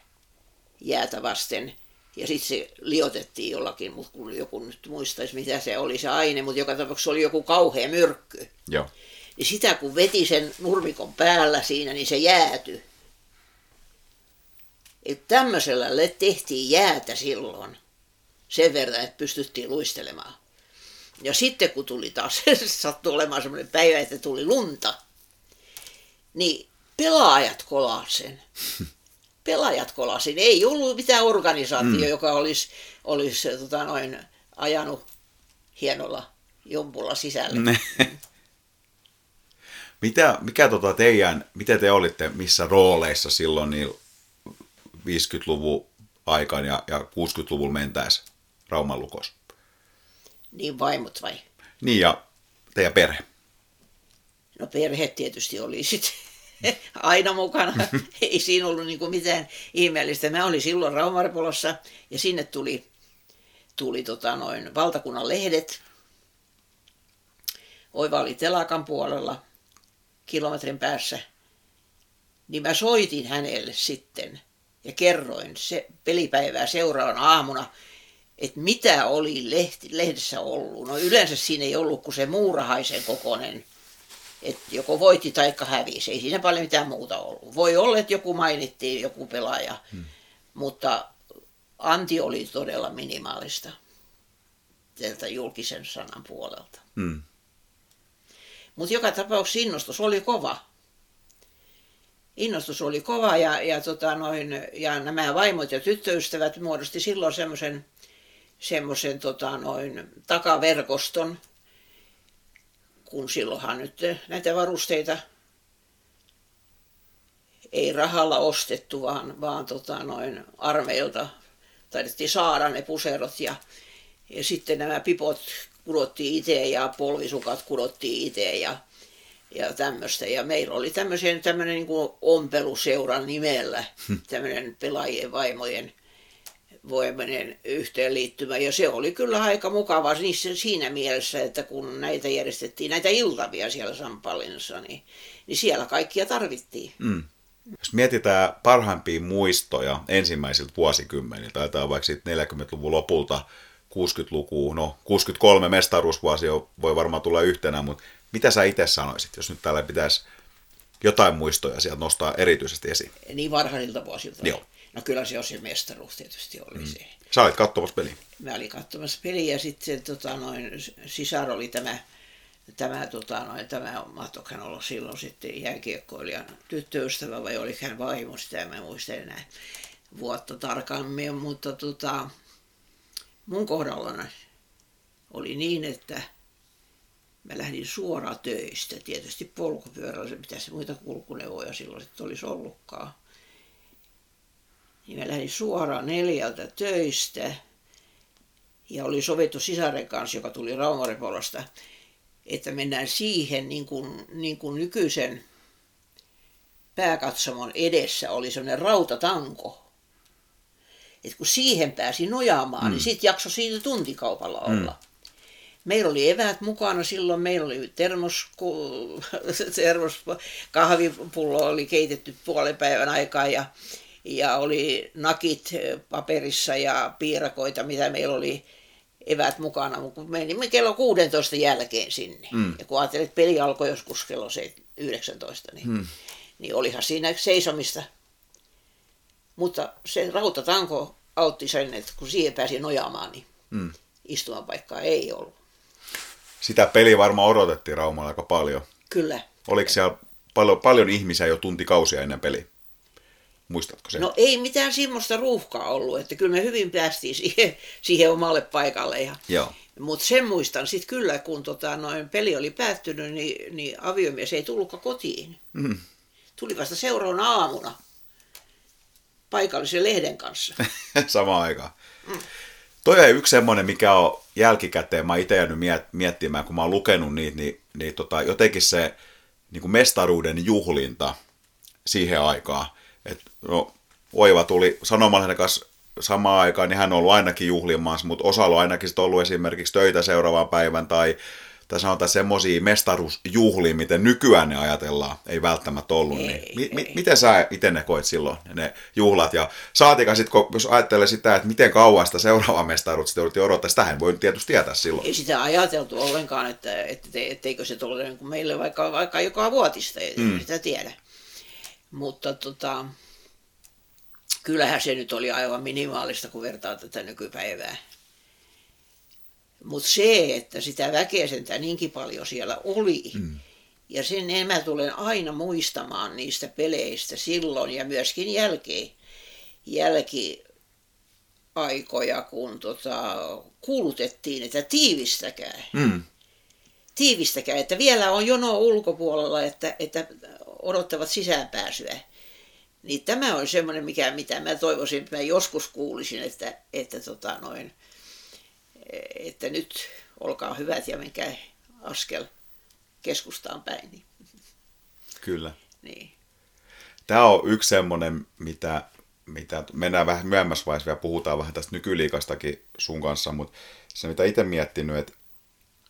jäätä vasten. Ja sitten se liotettiin jollakin, mutta kun joku nyt muistaisi, mitä se oli se aine, mutta joka tapauksessa oli joku kauhea myrkky. Joo. Niin sitä kun veti sen nurmikon päällä siinä, niin se jäätyi. Että tämmöisellä tehtiin jäätä silloin sen verran, että pystyttiin luistelemaan. Ja sitten kun tuli taas, sattui olemaan semmoinen päivä, että tuli lunta, niin pelaajat kolasin. Pelaajat kolasin. Ei ollut mitään organisaatio, mm. joka olisi, olisi tota noin, ajanut hienolla jompulla sisälle. Mitä, mikä tota teidän, miten te olitte, missä rooleissa silloin niin viidenkymmenenluvun aikaan ja, ja kuudenkymmenenluvulla mentäessä Rauman Lukossa? Niin vaimot vai? Niin ja teidän perhe. No perhe tietysti oli sitten aina mukana. Ei siinä ollut niinku mitään ihmeellistä. Mä olin silloin Rauma-Repolassa ja sinne tuli, tuli tota noin valtakunnan lehdet. Oiva oli telakan puolella kilometrin päässä. Niin mä soitin hänelle sitten ja kerroin se pelipäivää seuraavana aamuna, että mitä oli lehti, lehdessä ollut. No yleensä siinä ei ollut kuin se muurahaisen kokoinen, että joko voitti taikka hävisi. Ei siinä paljon mitään muuta ollut. Voi olla, että joku mainittiin, joku pelaaja, hmm. mutta anti oli todella minimaalista tältä julkisen sanan puolelta. Hmm. Mutta joka tapauksessa innostus oli kova. Innostus oli kova ja, ja, tota noin, ja nämä vaimot ja tyttöystävät muodosti silloin semmoisen semmoisen tota noin takaverkoston, kun silloinhan nyt näitä varusteita ei rahalla ostettu, vaan, vaan tota noin armeilta taidettiin saada ne puserot ja, ja sitten nämä pipot kudottiin itse ja polvisukat kudottiin itse ja, ja tämmöistä. Ja meillä oli tämmöisen, tämmöinen niin kuin ompeluseuran nimellä, tämmöinen pelaajien vaimojen voiminen yhteenliittymä, ja se oli kyllä aika mukavaa niissä, siinä mielessä, että kun näitä järjestettiin, näitä iltavia siellä Sampolinassa, niin, niin siellä kaikkia tarvittiin. Mm. Jos mietitään parhaimpia muistoja ensimmäisiltä vuosikymmeniltä, tai vaikka sitten neljänkymmenenluvun lopulta kuudenkymmenenlukuun, no kuusikymmentäkolme mestaruusvuosi voi varmaan tulla yhtenä, mutta mitä sä itse sanoisit, jos nyt täällä pitäisi jotain muistoja sieltä nostaa erityisesti esiin? Niin varhaisilta vuosilta. Joo. No kyllä se on se mestaruus tietysti oli mm. se. Sä olit katsomassa peliä. Mä olin katsomassa peliä ja sitten tota, noin, sisar oli tämä, tämä, tota, noin, tämä mahtoihan olla silloin sitten jääkiekkoilijan tyttöystävä vai oliko hän vaimo, sitä mä en muista enää vuotta tarkemmin, mutta tota, mun kohdalla oli niin, että mä lähdin suoraan töistä, tietysti polkupyörällä, mitä se muita kulkuneuvoja silloin sitten olisi ollutkaan. Niin mä lähdin suoraan neljältä töistä ja oli sovittu sisaren kanssa, joka tuli Rauma-Repolasta, että mennään siihen niin kuin, niin kuin nykyisen pääkatsomon edessä oli semmoinen rautatanko. Et kun siihen pääsi nojaamaan, mm. niin sit jakso siitä tuntikaupalla olla. Mm. Meillä oli eväät mukana silloin, meillä oli termos, termos kahvipullo oli keitetty puolen päivän aikaa ja Ja oli nakit paperissa ja piirakoita, mitä meillä oli eväät mukana. Kun menimme kello kuudentoista jälkeen sinne. Mm. Ja kun ajattelin, että peli alkoi joskus kello yhdeksäntoista, niin, mm. niin olihan siinä seisomista. Mutta se rautatanko autti sen, että kun siihen pääsi nojaamaan, niin mm. istumapaikkaa ei ollut. Sitä peliä varmaan odotettiin Raumalla aika paljon. Kyllä. Oliko siellä paljon, paljon ihmisiä jo tuntikausia ennen peliä? Muistatko sen? No ei mitään semmoista ruuhkaa ollut, että kyllä me hyvin päästiin siihen, siihen omalle paikalle. Ja, mutta sen muistan sitten kyllä, kun tota, noin peli oli päättynyt, niin, niin aviomies ei tullutkaan kotiin. Mm. Tuli vasta seuraavana aamuna paikallisen lehden kanssa. Samaan aikaan. Mm. Toi on yksi semmoinen, mikä on jälkikäteen, mä oon itse jäänyt miettimään, kun mä oon lukenut niitä, niin, niin tota, jotenkin se niin kuin mestaruuden juhlinta siihen aikaan. Et, no, Oiva tuli Sanomalehden kanssa samaan aikaan, niin hän on ollut ainakin juhlimassa, mutta osalla on ainakin ollut esimerkiksi töitä seuraavan päivän tai, tai sanotaan semmoisia mestaruusjuhlia, miten nykyään ne ajatellaan, ei välttämättä ollut. Ei, niin. mi- mi- miten sä itse ne koit silloin, ne juhlat? Ja saatika sitten, jos ajattelee sitä, että miten kauan sitä seuraavaa mestaruutta sitten jouduttiin odottaa, sitä hän voi tietysti tietää silloin. Ei sitä ajateltu ollenkaan, että, että etteikö se tule niin kuin meille vaikka, vaikka joka vuotista, ei mm. sitä tiedä. Mutta tota, kyllähän se nyt oli aivan minimaalista, kun vertaa tätä nykypäivää. Mutta se, että sitä väkeä sentään niinkin paljon siellä oli, mm. ja sen mä tulen aina muistamaan niistä peleistä silloin ja myöskin jälkeen, jälkiaikoja, kun tota, kuulutettiin, että tiivistäkää. Mm. tiivistäkään, että vielä on jono ulkopuolella, että, että odottavat sisäänpääsyä. Niin tämä on semmoinen, mikä, mitä mä toivoisin, että mä joskus kuulisin, että, että, tota noin, että nyt olkaa hyvät ja menkää askel keskustaan päin. Kyllä. Niin. Tämä on yksi semmoinen, mitä, mitä mennään vähän myöhemmässä vaiheessa vielä, puhutaan vähän tästä nykyliikastakin sun kanssa, mutta se mitä itse miettinyt, että,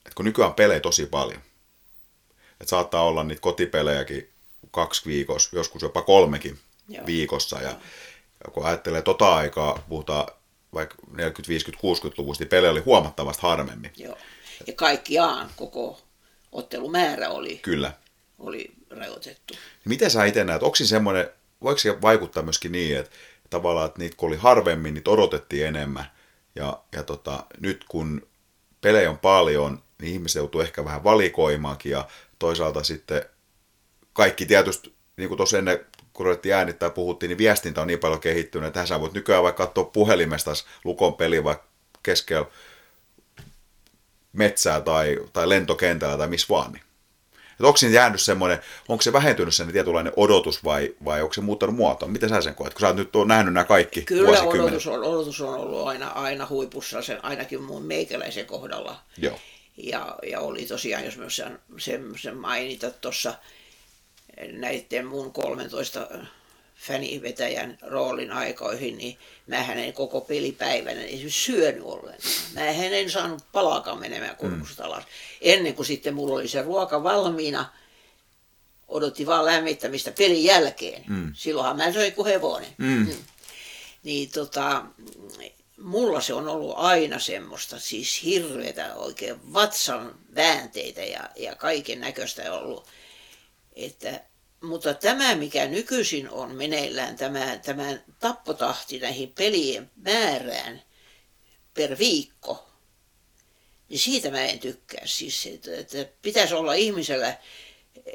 että kun nykyään pelejä tosi paljon, että saattaa olla niitä kotipelejäkin kaksi viikossa, joskus jopa kolmekin Joo. viikossa, ja Joo. kun ajattelee tota aikaa, puhutaan vaikka neljäkymmentä-viisikymmentä-kuusikymmentäluvusta, niin pelejä oli huomattavasti harvemmin. Joo, ja kaikkiaan koko ottelumäärä oli. Kyllä. Oli rajoitettu. Miten sä itse näet, onko siinä semmoinen, voiko se vaikuttaa myöskin niin, että tavallaan, että niitä kun oli harvemmin, niitä odotettiin enemmän, ja, ja tota, nyt kun pelejä on paljon, niin ihmiset joutuu ehkä vähän valikoimaankin, ja toisaalta sitten kaikki tietysti, niin kuin tuossa ennen kun ruvettiin äänittää puhuttiin, niin viestintä on niin paljon kehittynyt, että sä voit nykyään vaikka katsoa puhelimesta Lukon peli vaikka keskellä metsää tai, tai lentokentällä tai missä vaan, niin. Että onko siinä jäänyt semmoinen, onko se vähentynyt sen tietynlainen odotus vai, vai onko se muuttanut muotoa? Miten sä sen koet, kun sä oot nyt nähnyt nämä kaikki vuosikymmenet? Kyllä odotus on, odotus on ollut aina, aina huipussa, sen, ainakin mun meikäläisen kohdalla. Joo. Ja, ja oli tosiaan, jos mä sen mainita tuossa näiden mun kolmentoista fänivetäjän roolin aikoihin, niin mähän en koko pelipäivänä esimerkiksi syönyt ollenkaan. Mähän en saanut palaakaan menemään kurkusta alas. Mm. Ennen kuin sitten mulla oli se ruoka valmiina, odotti vaan lämmittämistä pelin jälkeen. Mm. Silloinhan mä söin kuin hevonen. Mm. Mm. Niin tota, mulla se on ollut aina semmoista, siis hirveätä oikein vatsan väänteitä ja, ja kaiken näköistä ollut. Että mutta tämä, mikä nykyisin on meneillään, tämä, tämä tappotahti näihin pelien määrään per viikko, niin siitä mä en tykkää. Siis, että, että pitäisi olla ihmisellä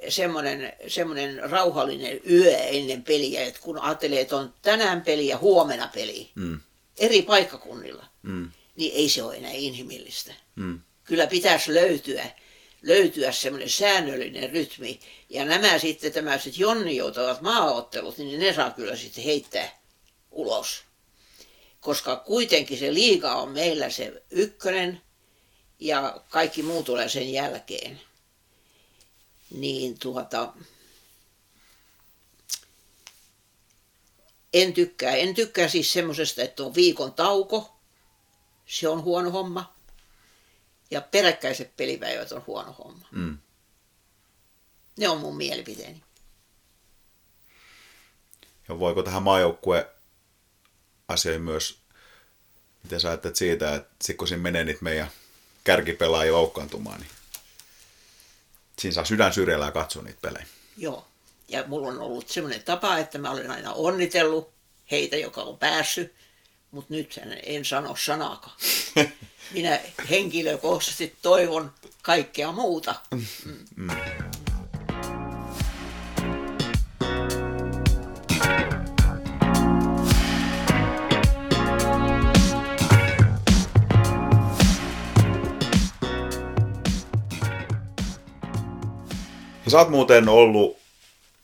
semmoinen, semmoinen rauhallinen yö ennen peliä, että kun ajattelee, että on tänään peli ja huomenna peli mm. eri paikkakunnilla, mm. niin ei se ole enää inhimillistä. Mm. Kyllä pitäisi löytyä. löytyä semmoinen säännöllinen rytmi, ja nämä sitten tämmöiset jonnijoutavat maaottelut, niin ne saa kyllä sitten heittää ulos. Koska kuitenkin se liiga on meillä se ykkönen, ja kaikki muu tulee sen jälkeen. Niin tuota, en tykkää, en tykkää siis semmoisesta, että on viikon tauko, se on huono homma. Ja peräkkäiset pelipäivät on huono homma. Mm. Ne on mun mielipiteeni. Ja voiko tähän maajoukkue asiaan myös, miten sä ajattelet siitä, että sit kun siinä menee niitä meidän kärkipelaajia loukkaantumaan, niin siinä saa sydän syrjällä ja katsoa niitä pelejä. Joo, ja mulla on ollut semmoinen tapa, että mä olen aina onnitellut heitä, joka on päässyt, mutta nyt en sano sanaakaan. Minä henkilökohtaisesti toivon kaikkea muuta. Mm. Sä oot muuten ollut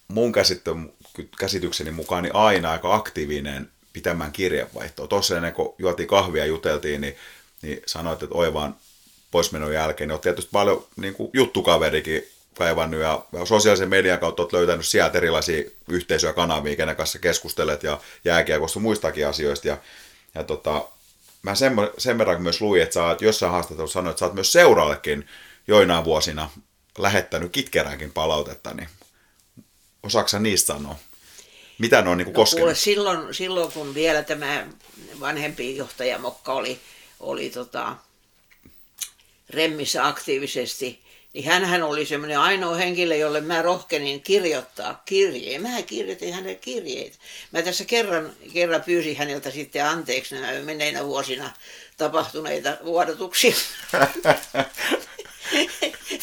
mun käsitykseni mukaan niin aina aika aktiivinen pitämään kirjeenvaihtoa. Tuossa ennen kuin juotiin kahvia ja juteltiin, niin, niin sanoit, että Oivaan poismenon jälkeen, niin olet tietysti paljon niin kuin juttukaverikin kaivannut ja sosiaalisen median kautta olet löytänyt sieltä erilaisia yhteisöjä kanavia, kenen kanssa keskustelet ja jääkiekosta muistakin asioista. Ja, ja tota, mä sen, sen verran myös luin, että sä oot jossain haastattelussa sanoit, että sä oot myös seuraallekin joinain vuosina lähettänyt kitkeränkin palautetta, niin osaatko sä niistä sanoa? Mitä ne on niin kuin no, koskenut? Kuule, silloin, silloin kun vielä tämä vanhempi johtaja Mokka oli, oli tota, remmissä aktiivisesti, niin hänhän oli semmoinen ainoa henkilö, jolle mä rohkenin kirjoittaa kirjeen. Mä kirjoitin hänelle kirjeitä. Mä tässä kerran, kerran pyysin häneltä sitten anteeksi nämä menneinä vuosina tapahtuneita vuodatuksia.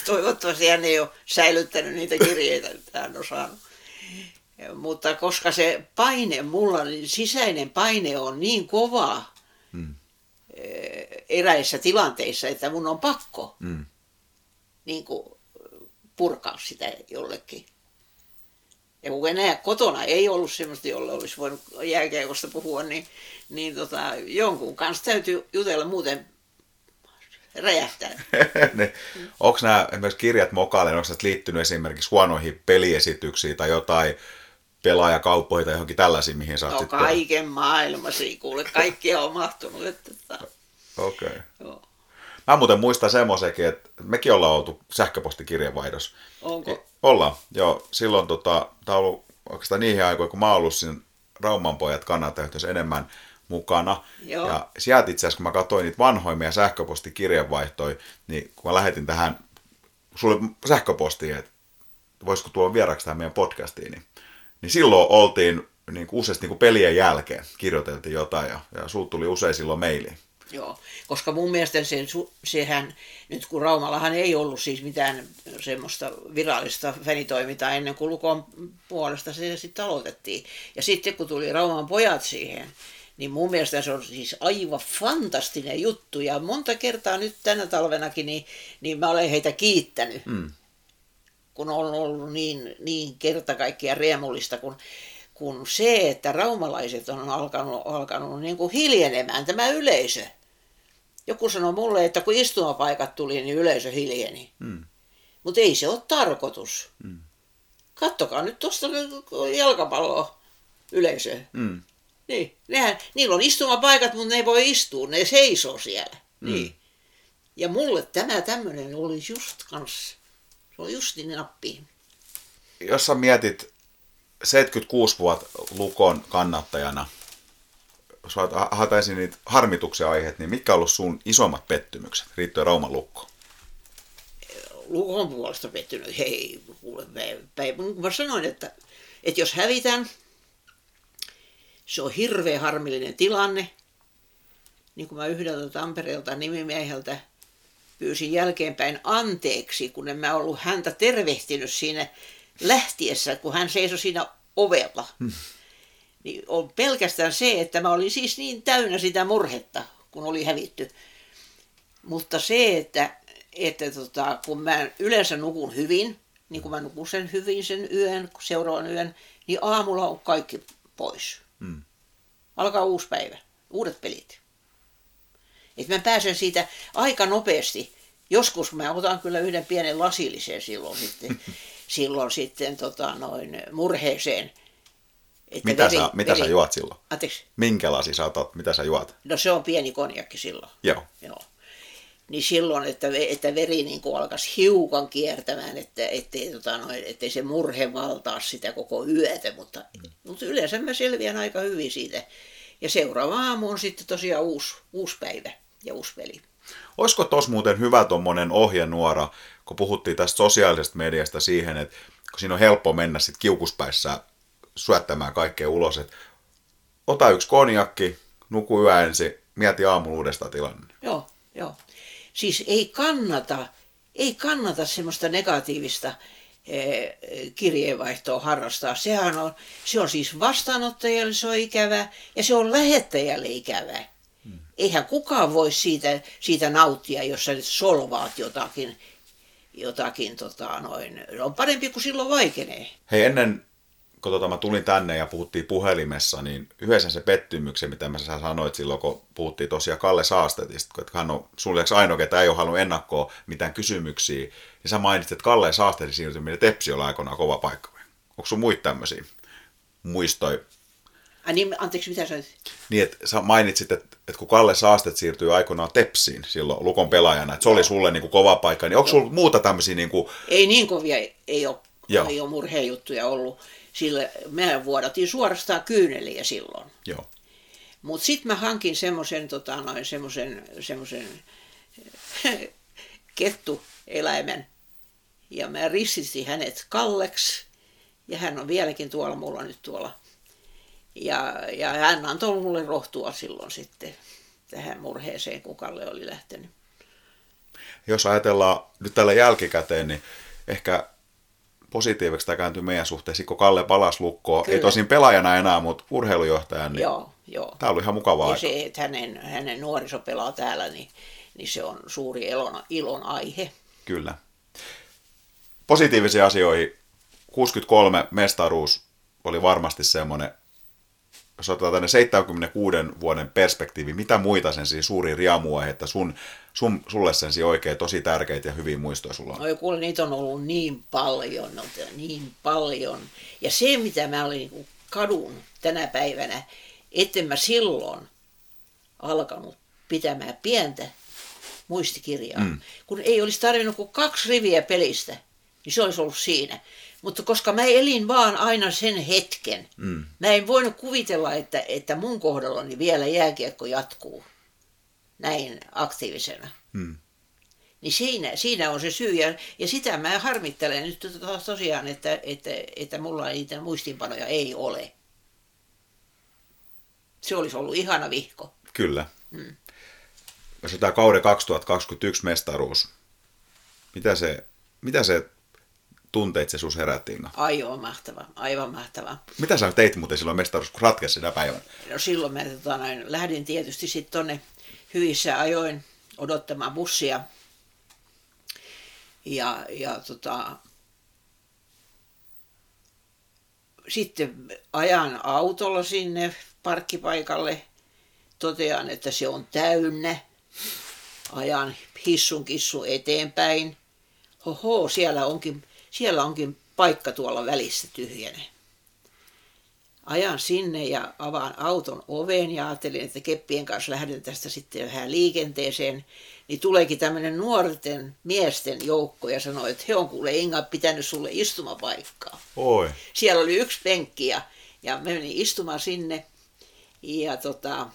Toivottavasti hän ei ole säilyttänyt niitä kirjeitä, mitä hän on saanut. Mutta koska se paine, mulla sisäinen paine on niin kova mm. eräissä tilanteissa, että mun on pakko. Mm. niin kuin purkaa sitä jollekin. Ja kun enää kotona ei ollut semmoista, jolle olisi voinut jääkiekosta puhua, niin, niin tota, jonkun kanssa täytyy jutella, muuten räjähtää. Niin. Mm. Onko nämä esimerkiksi kirjat Mokalle, onko nämä liittynyt esimerkiksi huonoihin peliesityksiin tai jotain pelaajakauppoihin tai johonkin tällaisiin, mihin saat no, sitten... kaiken maailmasi, kuule, kaikkia on mahtunut. Että... Okei. Okay. Joo. Mä muuten muistan semmoisenkin, että mekin ollaan oltu sähköpostikirjeenvaihdossa. Onko? Ollaan, joo. Silloin tota, tää on ollut oikeastaan niihin aikoihin, kun mä oon ollut siinä Rauman pojat kannattajayhteisössä enemmän mukana. Joo. Ja sieltä itse asiassa, kun mä katsoin niitä vanhoimmia sähköpostikirjeenvaihtoja, niin kun mä lähetin tähän sulle sähköpostiin, että voisiko tulla vieraksi tähän meidän podcastiin, niin, niin silloin oltiin niin useasti niin kuin pelien jälkeen, kirjoiteltiin jotain ja, ja sulta tuli usein silloin mailiin. Joo, koska mun mielestä se, sehän, nyt kun Raumallahan ei ollut siis mitään semmoista virallista fänitoimintaa ennen kuin Lukon puolesta se sitten aloitettiin. Ja sitten kun tuli Rauman pojat siihen, niin mun mielestä se on siis aivan fantastinen juttu. Ja monta kertaa nyt tänä talvenakin, niin, niin mä olen heitä kiittänyt, mm. kun on ollut niin, niin kerta kaikkiaan riemullista, kun... kun se, että raumalaiset on alkanut, alkanut niin kuin hiljenemään, tämä yleisö. Joku sanoi mulle, että kun istumapaikat tuli, niin yleisö hiljeni. Mm. Mutta ei se ole tarkoitus. Mm. Kattokaa nyt tuosta jalkapalloa yleisö. Mm. Niin, nehän, niillä on istumapaikat, mutta ne ei voi istua, ne seisoo siellä. Mm. Niin. Ja mulle tämä tämmöinen oli just kanssa, se oli just niin nappiin. Jos sä mietit... seitsemänkymmentäkuusi vuotta Lukon kannattajana, jos haetaisin niitä harmituksen aiheet, niin mitkä on ollut sun isommat pettymykset riittyen Rauman Lukkoon? Lukon puolesta pettynyt, hei, kuule, mä sanoin, että, että jos hävitän, se on hirveän harmillinen tilanne. Niin kuin mä yhdeltä Tampereelta nimimieheltä pyysin jälkeenpäin anteeksi, kun en mä ollut häntä tervehtinyt siinä lähtiessä, kun hän seisoi siinä ovella, hmm. niin on pelkästään se, että mä olin siis niin täynnä sitä murhetta, kun oli hävitty. Mutta se, että, että tota, kun mä yleensä nukun hyvin, niin kun mä nukun sen hyvin sen yön, seuraavan yön, niin aamulla on kaikki pois. Hmm. Alkaa uusi päivä, uudet pelit. Et mä pääsen siitä aika nopeasti. Joskus mä otan kyllä yhden pienen lasillisen silloin sitten. Silloin sitten tota, noin murheeseen. Että mitä veri, sä, mitä veri... sä juot silloin? Anteeksi? Minkä lasi sä otat? Mitä sä juot? No se on pieni konjakki silloin. Joo. Joo. Niin silloin, että, että veri niin kuin alkaisi hiukan kiertämään, että, ettei, tota, noin, ettei se murhe valtaa sitä koko yötä. Mutta, mm. mutta yleensä mä selviän aika hyvin siitä. Ja seuraava aamu on sitten tosiaan uusi, uusi päivä ja uusi peli. Olisiko tuossa muuten hyvä tuommoinen ohjenuora, kun puhuttiin tästä sosiaalisesta mediasta siihen, että kun siinä on helppo mennä sitten kiukuspäissä syöttämään kaikkea ulos, että ota yksi konjakki, nuku yö ensin, mieti aamulla uudestaan tilanne. Joo, joo. Siis ei kannata, ei kannata semmoista negatiivista kirjeenvaihtoa harrastaa. Sehän on, se on siis vastaanottajalle se on ikävää ja se on lähettäjälle ikävää. Eihän kukaan voi siitä, siitä nauttia, jos sä solvaat jotakin, jotakin tota noin, on parempi kuin silloin vaikenee. Hei, ennen kun tota, mä tulin tänne ja puhuttiin puhelimessa, niin yhdessä se pettymyksen, mitä mä sä sanoit silloin, kun puhuttiin tosiaan Kalle Saasterista, että hän on sulleeksi ainoa, ketä ei ole halunnut ennakkoa mitään kysymyksiä, niin sä mainitsit, että Kalle Saasterin siirtyminen Tepsi oli aikoinaan kova paikka. Onko sun muita tämmöisiä muistoja? Ai niin, anteeksi, mitä sanoit? Niin, että sä mainitsit, että, että kun Kalle Saastet siirtyi aikoinaan Tepsiin silloin Lukon pelaajana, että se oli sulle niin kuin kova paikka, niin onko sulla muuta tämmöisiä... Niin kuin... Ei niin kovia, ei ole, ei ole murheenjuttuja ollut. Sillä me vuodatiin suorastaan kyyneliä silloin. Joo. Mutta sitten mä hankin semmoisen tota, noin, semmoisen, semmoisen kettueläimen ja mä ristisin hänet Kalleksi ja hän on vieläkin tuolla, mulla nyt tuolla. Ja, ja hän antoi mulle rohtua silloin sitten tähän murheeseen, kun Kalle oli lähtenyt. Jos ajatellaan nyt tällä jälkikäteen, niin ehkä positiiveksi tämä kääntyi meidän suhteessa, kun Kalle palasi Lukkoon. Kyllä. Ei tosin pelaajana enää, mutta urheilujohtajana. Niin joo, joo. Tämä oli ihan mukavaa. Ja se, että hänen, hänen nuoriso pelaa täällä, niin, niin se on suuri elon, ilon aihe. Kyllä. positiivisiin asioihin. kuusikymmentäkolme mestaruus oli varmasti semmoinen, jos otetaan tänne seitsemänkymmenenkuuden vuoden perspektiivi, mitä muita sen siis suuria riamuaiheita, että sun, sun, sulle sen siis oikein tosi tärkeitä ja hyviä muistoja sulla on? No kuule, niitä on ollut niin paljon, niin paljon. Ja se, mitä mä olin niin kadun tänä päivänä, etten mä silloin alkanut pitämään pientä muistikirjaa. Mm. Kun ei olisi tarvinnut kuin kaksi riviä pelistä, niin se olisi ollut siinä. Mutta koska mä elin vaan aina sen hetken, mm. mä en voinut kuvitella, että, että mun kohdallani vielä jääkiekko jatkuu näin aktiivisena. Mm. Niin siinä, siinä on se syy, ja, ja sitä mä harmittelen nyt tosiaan, että, että, että mulla niitä muistinpanoja ei ole. Se olisi ollut ihana vihko. Kyllä. Mm. Jos on tämä kauden kaksituhattakaksikymmentäyksi mestaruus, mitä se... Mitä se tunteet se sinussa herätti? Aivan mahtava, aivan mahtava. Mitä sä teit muuten silloin mestaruus, kun ratkesi sinä päivänä? No silloin mä tota, näin, lähdin tietysti sitten tuonne hyvissä ajoin odottamaan bussia. Ja, ja tota, sitten ajan autolla sinne parkkipaikalle. Totean, että se on täynnä. Ajan hissun kissun eteenpäin. Oho, siellä onkin, siellä onkin paikka tuolla välissä tyhjänä. Ajan sinne ja avaan auton oven ja ajattelin, että keppien kanssa lähden tästä sitten vähän liikenteeseen. Niin tuleekin tämmöinen nuorten miesten joukko ja sanoi, että he on kuule Inga pitänyt sulle istumapaikkaa. Oi. Siellä oli yksi penkki ja, ja menin istumaan sinne ja tota,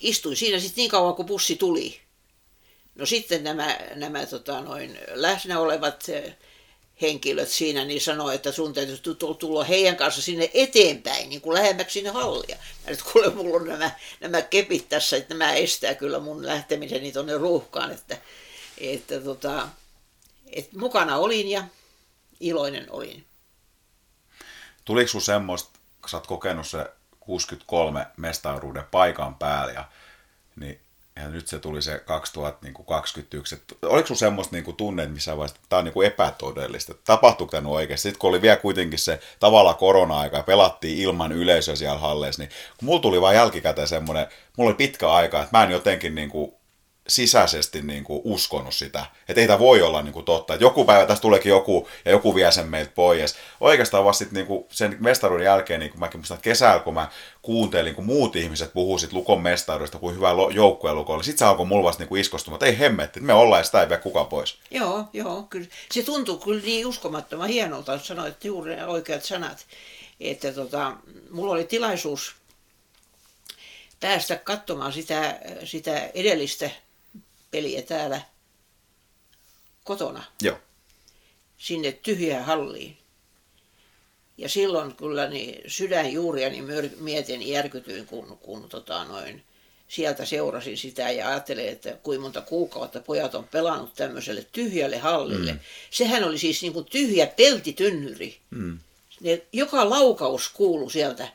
istuin siinä sitten niin kauan kuin bussi tuli. No sitten nämä, nämä tota, noin läsnä olevat henkilöt siinä niin sanoi, että sun täytyy tulla heidän kanssa sinne eteenpäin, niin kuin lähemmäksi sinne hallia. Mä nyt kuule, mulla on nämä, nämä kepit tässä, että nämä estää kyllä mun lähtemiseni tuonne ruuhkaan. Että, että, tota, että mukana olin ja iloinen olin. Tuliko sun semmoista, kun sä oot kokenut se kuusikymmentäkolme mestaruuden paikan päälle ja niin... Ja nyt se tuli se kaksituhattakaksikymmentäyksi. Oliko sinulla semmoista niinku tunne, missä vaiheessa, että tämä on niinku epätodellista? Tapahtuiko tämä oikeasti? Sitten kun oli vielä kuitenkin se tavallaan korona-aika ja pelattiin ilman yleisöä siellä halleissa, niin kun mulla tuli vain jälkikäteen semmoinen, mulla oli pitkä aika, että mä en jotenkin niinku sisäisesti niinku uskonut sitä. Että ei tämä voi olla niinku totta. Että joku päivä tässä tuleekin joku ja joku vie sen meiltä pois. Oikeastaan vasta niinku sen mestaruuden jälkeen, niin kun mäkin muistan, että kesällä kun mä kuuntelin, kun muut ihmiset puhuu sit Lukon mestaruudesta, kuin hyvä joukkue Luko oli. Sitten se alkoi mulla vasta niinku iskostumaan, että ei hemmetti, että me ollaan ja sitä ei vie kukaan pois. Joo, joo, kyllä. Se tuntuu kyllä niin uskomattoman hienolta, että sanoit juuri ne oikeat sanat. Että tota, mulla oli tilaisuus päästä katsomaan sitä, sitä edellistä peliä täällä kotona. Joo. Sinne tyhjään halliin. Ja silloin kyllä niin sydänjuuriani mietin järkytyin, kun, kun tota noin, sieltä seurasin sitä ja ajattelin, että kuinka monta kuukautta pojat on pelannut tämmöiselle tyhjälle hallille. Mm. Sehän oli siis niin kuin tyhjä peltitynnyri. Mm. Ne, joka laukaus kuului sieltä.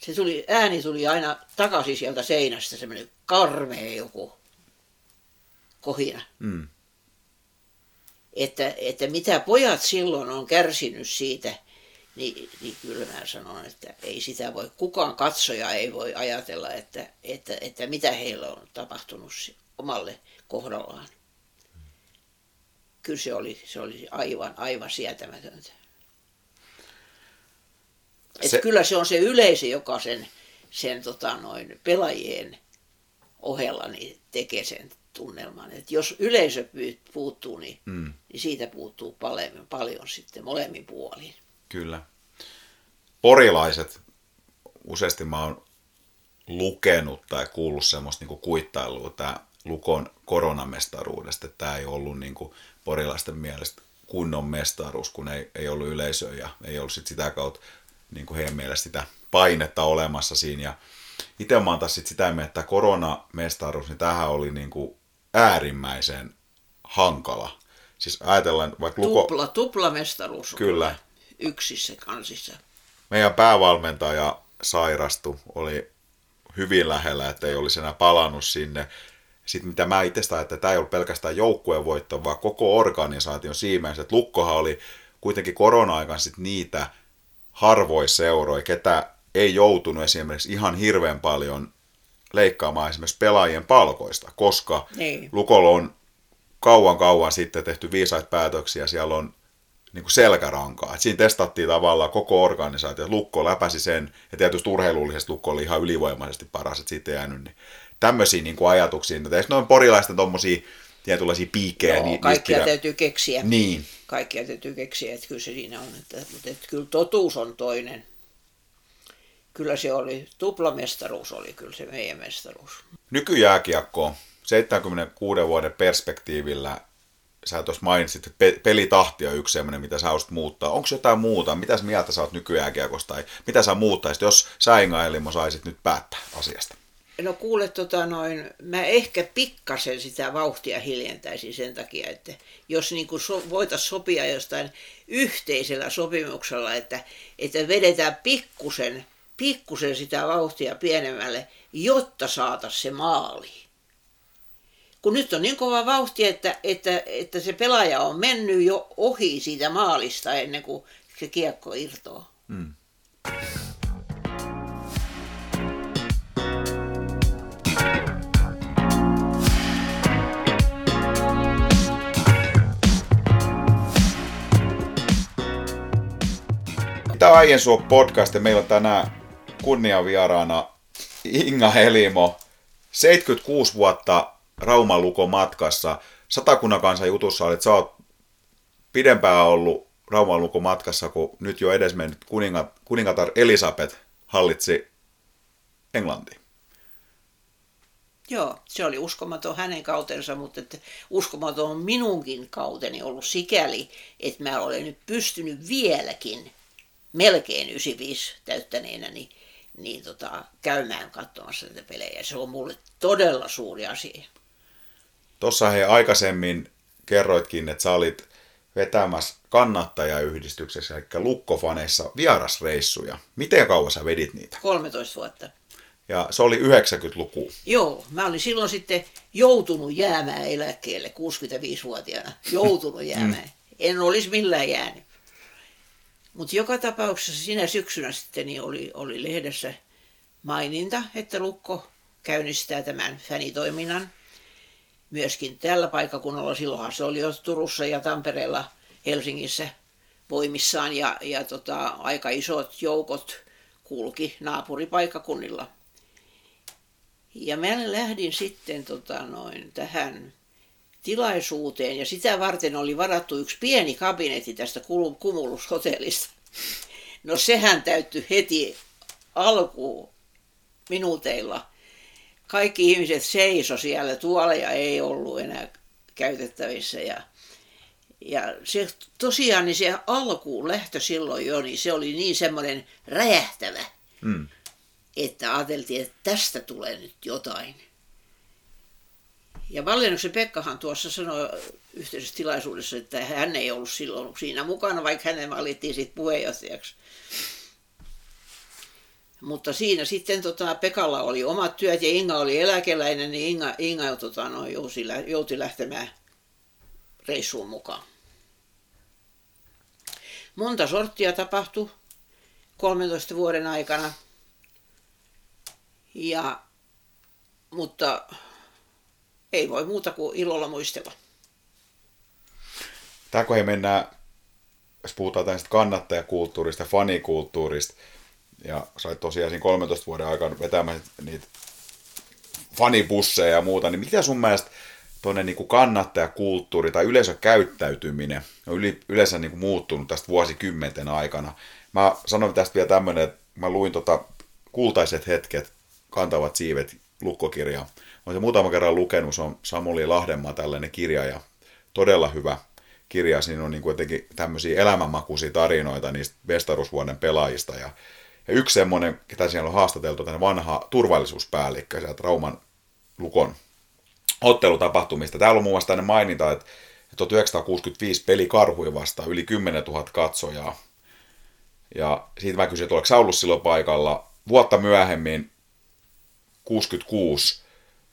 Se tuli, ääni tuli aina takaisin sieltä seinästä, semmoinen karmea joku kohina. Mm. Että, että mitä pojat silloin on kärsinyt siitä, niin, niin kyllä mä sanon, että ei sitä voi, kukaan katsoja ei voi ajatella, että, että, että mitä heillä on tapahtunut omalle kohdallaan. Kyllä se oli, se oli aivan, aivan sietämätöntä. Se... Kyllä se on se yleisö, joka sen, sen tota noin, pelaajien ohella niin tekee sen tunnelman. Et jos yleisö puuttuu, niin, mm. niin siitä puuttuu paljon, paljon sitten molemmin puolin. Kyllä. Porilaiset, useasti mä oon lukenut tai kuullut semmoista niinku kuittailua tää Lukon koronamestaruudesta, että tää ei ollut niinku porilaisten mielestä kunnon mestaruus, kun ei, ei ollut yleisöä ja ei ollut sit sitä kautta niinku heidän mielestä sitä painetta olemassa siinä. Ja itse mä oon taas sit sitä mieltä, että koronamestaruus, niin tämähän oli niinku äärimmäisen hankala. Siis ajatellaan vaikka Luko... Tupla, tupla mestaruus. Kyllä. Yksissä kansissa. Meidän päävalmentaja sairastui, oli hyvin lähellä, että ei olisi enää palannut sinne. sitten mitä mä itse ajattelin, että tämä ei ollut pelkästään joukkueen voitto, vaan koko organisaation siimeensä. Että Lukkohan oli kuitenkin korona-aikana sitten niitä harvoja seuroja, ketä ei joutunut esimerkiksi ihan hirveän paljon leikkaamaan esimerkiksi pelaajien palkoista, koska ei. Lukolla on kauan kauan sitten tehty viisaita päätöksiä, siellä on niin kuin selkärankaa. Et siinä testattiin tavallaan koko organisaatio, Lukko läpäsi sen, ja tietysti urheilullisesti Lukko oli ihan ylivoimaisesti paras, että siitä ei jäänyt niin tämmöisiä niin kuin ajatuksia. Eikö noin porilaisten tuommoisia tietynlaisia piikkejä? Joo, niin, kaikkia niistä... täytyy keksiä. Niin. Kaikkia täytyy keksiä, että kyllä se siinä on. Että, mutta että kyllä totuus on toinen. Kyllä se oli, tuplamestaruus oli kyllä se meidän mestaruus. Nykyjääkiekko, seitsemänkymmenenkuuden vuoden perspektiivillä, sä tuossa mainitsit, että pe- pelitahti on yksi sellainen, mitä sä haluaisit muuttaa. Onko jotain muuta? Mitä sä mieltä sä oot nykyjääkiekosta? Tai mitä sä muuttaisit, jos sä Inga Helimo saisit nyt päättää asiasta? No kuule, tota noin, mä ehkä pikkasen sitä vauhtia hiljentäisin sen takia, että jos niin kuin so, voitaisiin sopia jostain yhteisellä sopimuksella, että, että vedetään pikkusen, pikkusen sitä vauhtia pienemmälle, jotta saataisiin se maaliin. Kun nyt on niin kova vauhti, että, että, että se pelaaja on mennyt jo ohi siitä maalista ennen kuin se kiekko irtoaa. Mm. Tämä on Äijän Suo podcast ja meillä on tänään kunniavieraana Inga Helimo, seitsemänkymmentäkuusi vuotta Rauman Lukon matkassa. Satakunnan kansan jutussa olet, sä oot pidempään ollut Rauman Lukon matkassa, kun nyt jo edesmennyt kuningat, kuningatar Elisabeth hallitsi Englantia. Joo, se oli uskomaton hänen kautensa, mutta että uskomaton on minunkin kauteni ollut sikäli, että mä olen nyt pystynyt vieläkin melkein yhdeksänkymmentäviisi täyttäneenä niin, niin tota, käymään katsomassa näitä pelejä. Se on mulle todella suuri asia. Tuossa he aikaisemmin kerroitkin, että sä olit vetämässä kannattajayhdistyksessä, eli Lukkofaneissa, vierasreissuja. Miten kauan sä vedit niitä? kolmetoista vuotta. Ja se oli yhdeksänkymmentäluku. Joo, mä olin silloin sitten joutunut jäämään eläkkeelle, kuusikymmentäviisivuotiaana. Joutunut jäämään. En olisi millään jäänyt. Mutta joka tapauksessa sinä syksynä sitten niin oli, oli lehdessä maininta, että Lukko käynnistää tämän fänitoiminnan. Myöskin tällä paikkakunnalla, silloinhan se oli jo Turussa ja Tampereella, Helsingissä voimissaan ja, ja tota, aika isot joukot kulki naapuripaikkakunnilla. Ja mä lähdin sitten tota, noin, tähän tilaisuuteen ja sitä varten oli varattu yksi pieni kabinetti tästä Cumulus-hotellista. No sehän täyttyi heti alkuun minuuteilla. Kaikki ihmiset seiso siellä, tuoleja ei ollut enää käytettävissä. Ja, ja se, tosiaan niin se alkuun lähtö silloin jo, niin se oli niin semmoinen räjähtävä, mm. että ajateltiin, että tästä tulee nyt jotain. Ja Vallennuksen Pekkahan tuossa sanoi yhteisessä tilaisuudessa, että hän ei ollut silloin siinä mukana, vaikka hänen valittiin sitten puheenjohtajaksi. Mutta siinä sitten tota, Pekalla oli omat työt ja Inga oli eläkeläinen, niin Inga, Inga tota, no, jousi, jouti lähtemään reissuun mukaan. Monta sorttia tapahtui kolmentoista vuoden aikana, ja, mutta ei voi muuta kuin ilolla muistella. Tämä kun he mennään, jos puhutaan tästä kannattajakulttuurista, fanikulttuurista, ja sait tosiaan siinä kolmentoista vuoden aikana vetämään niitä fanibusseja ja muuta, niin mitä sun mielestä tuonne niin kuin kannattajakulttuuri tai yleisökäyttäytyminen on yleensä niin kuin muuttunut tästä vuosikymmenten aikana? Mä sanoin tästä vielä tämmöinen, että mä luin tota Kultaiset hetket, kantavat siivet -lukkokirjaa. Olen se muutaman kerran lukenut, se on Samuli Lahdenmaa tällainen kirja ja todella hyvä kirja. Siinä on niin kuin jotenkin tämmöisiä elämänmakuisia tarinoita niistä vestarusvuoden pelaajista ja Ja yksi semmoinen, ketä siellä on haastateltu, on vanha turvallisuuspäällikkö sieltä Rauman Lukon ottelutapahtumista. Täällä on muun muassa tämmöinen maininta, että tuhatyhdeksänsataakuusikymmentäviisi peli karhuja vastaan, yli kymmenen tuhatta katsojaa. Ja siitä mä kysyin, että oletko sä ollut silloin paikalla. Vuotta myöhemmin, kuusikymmentäkuusi,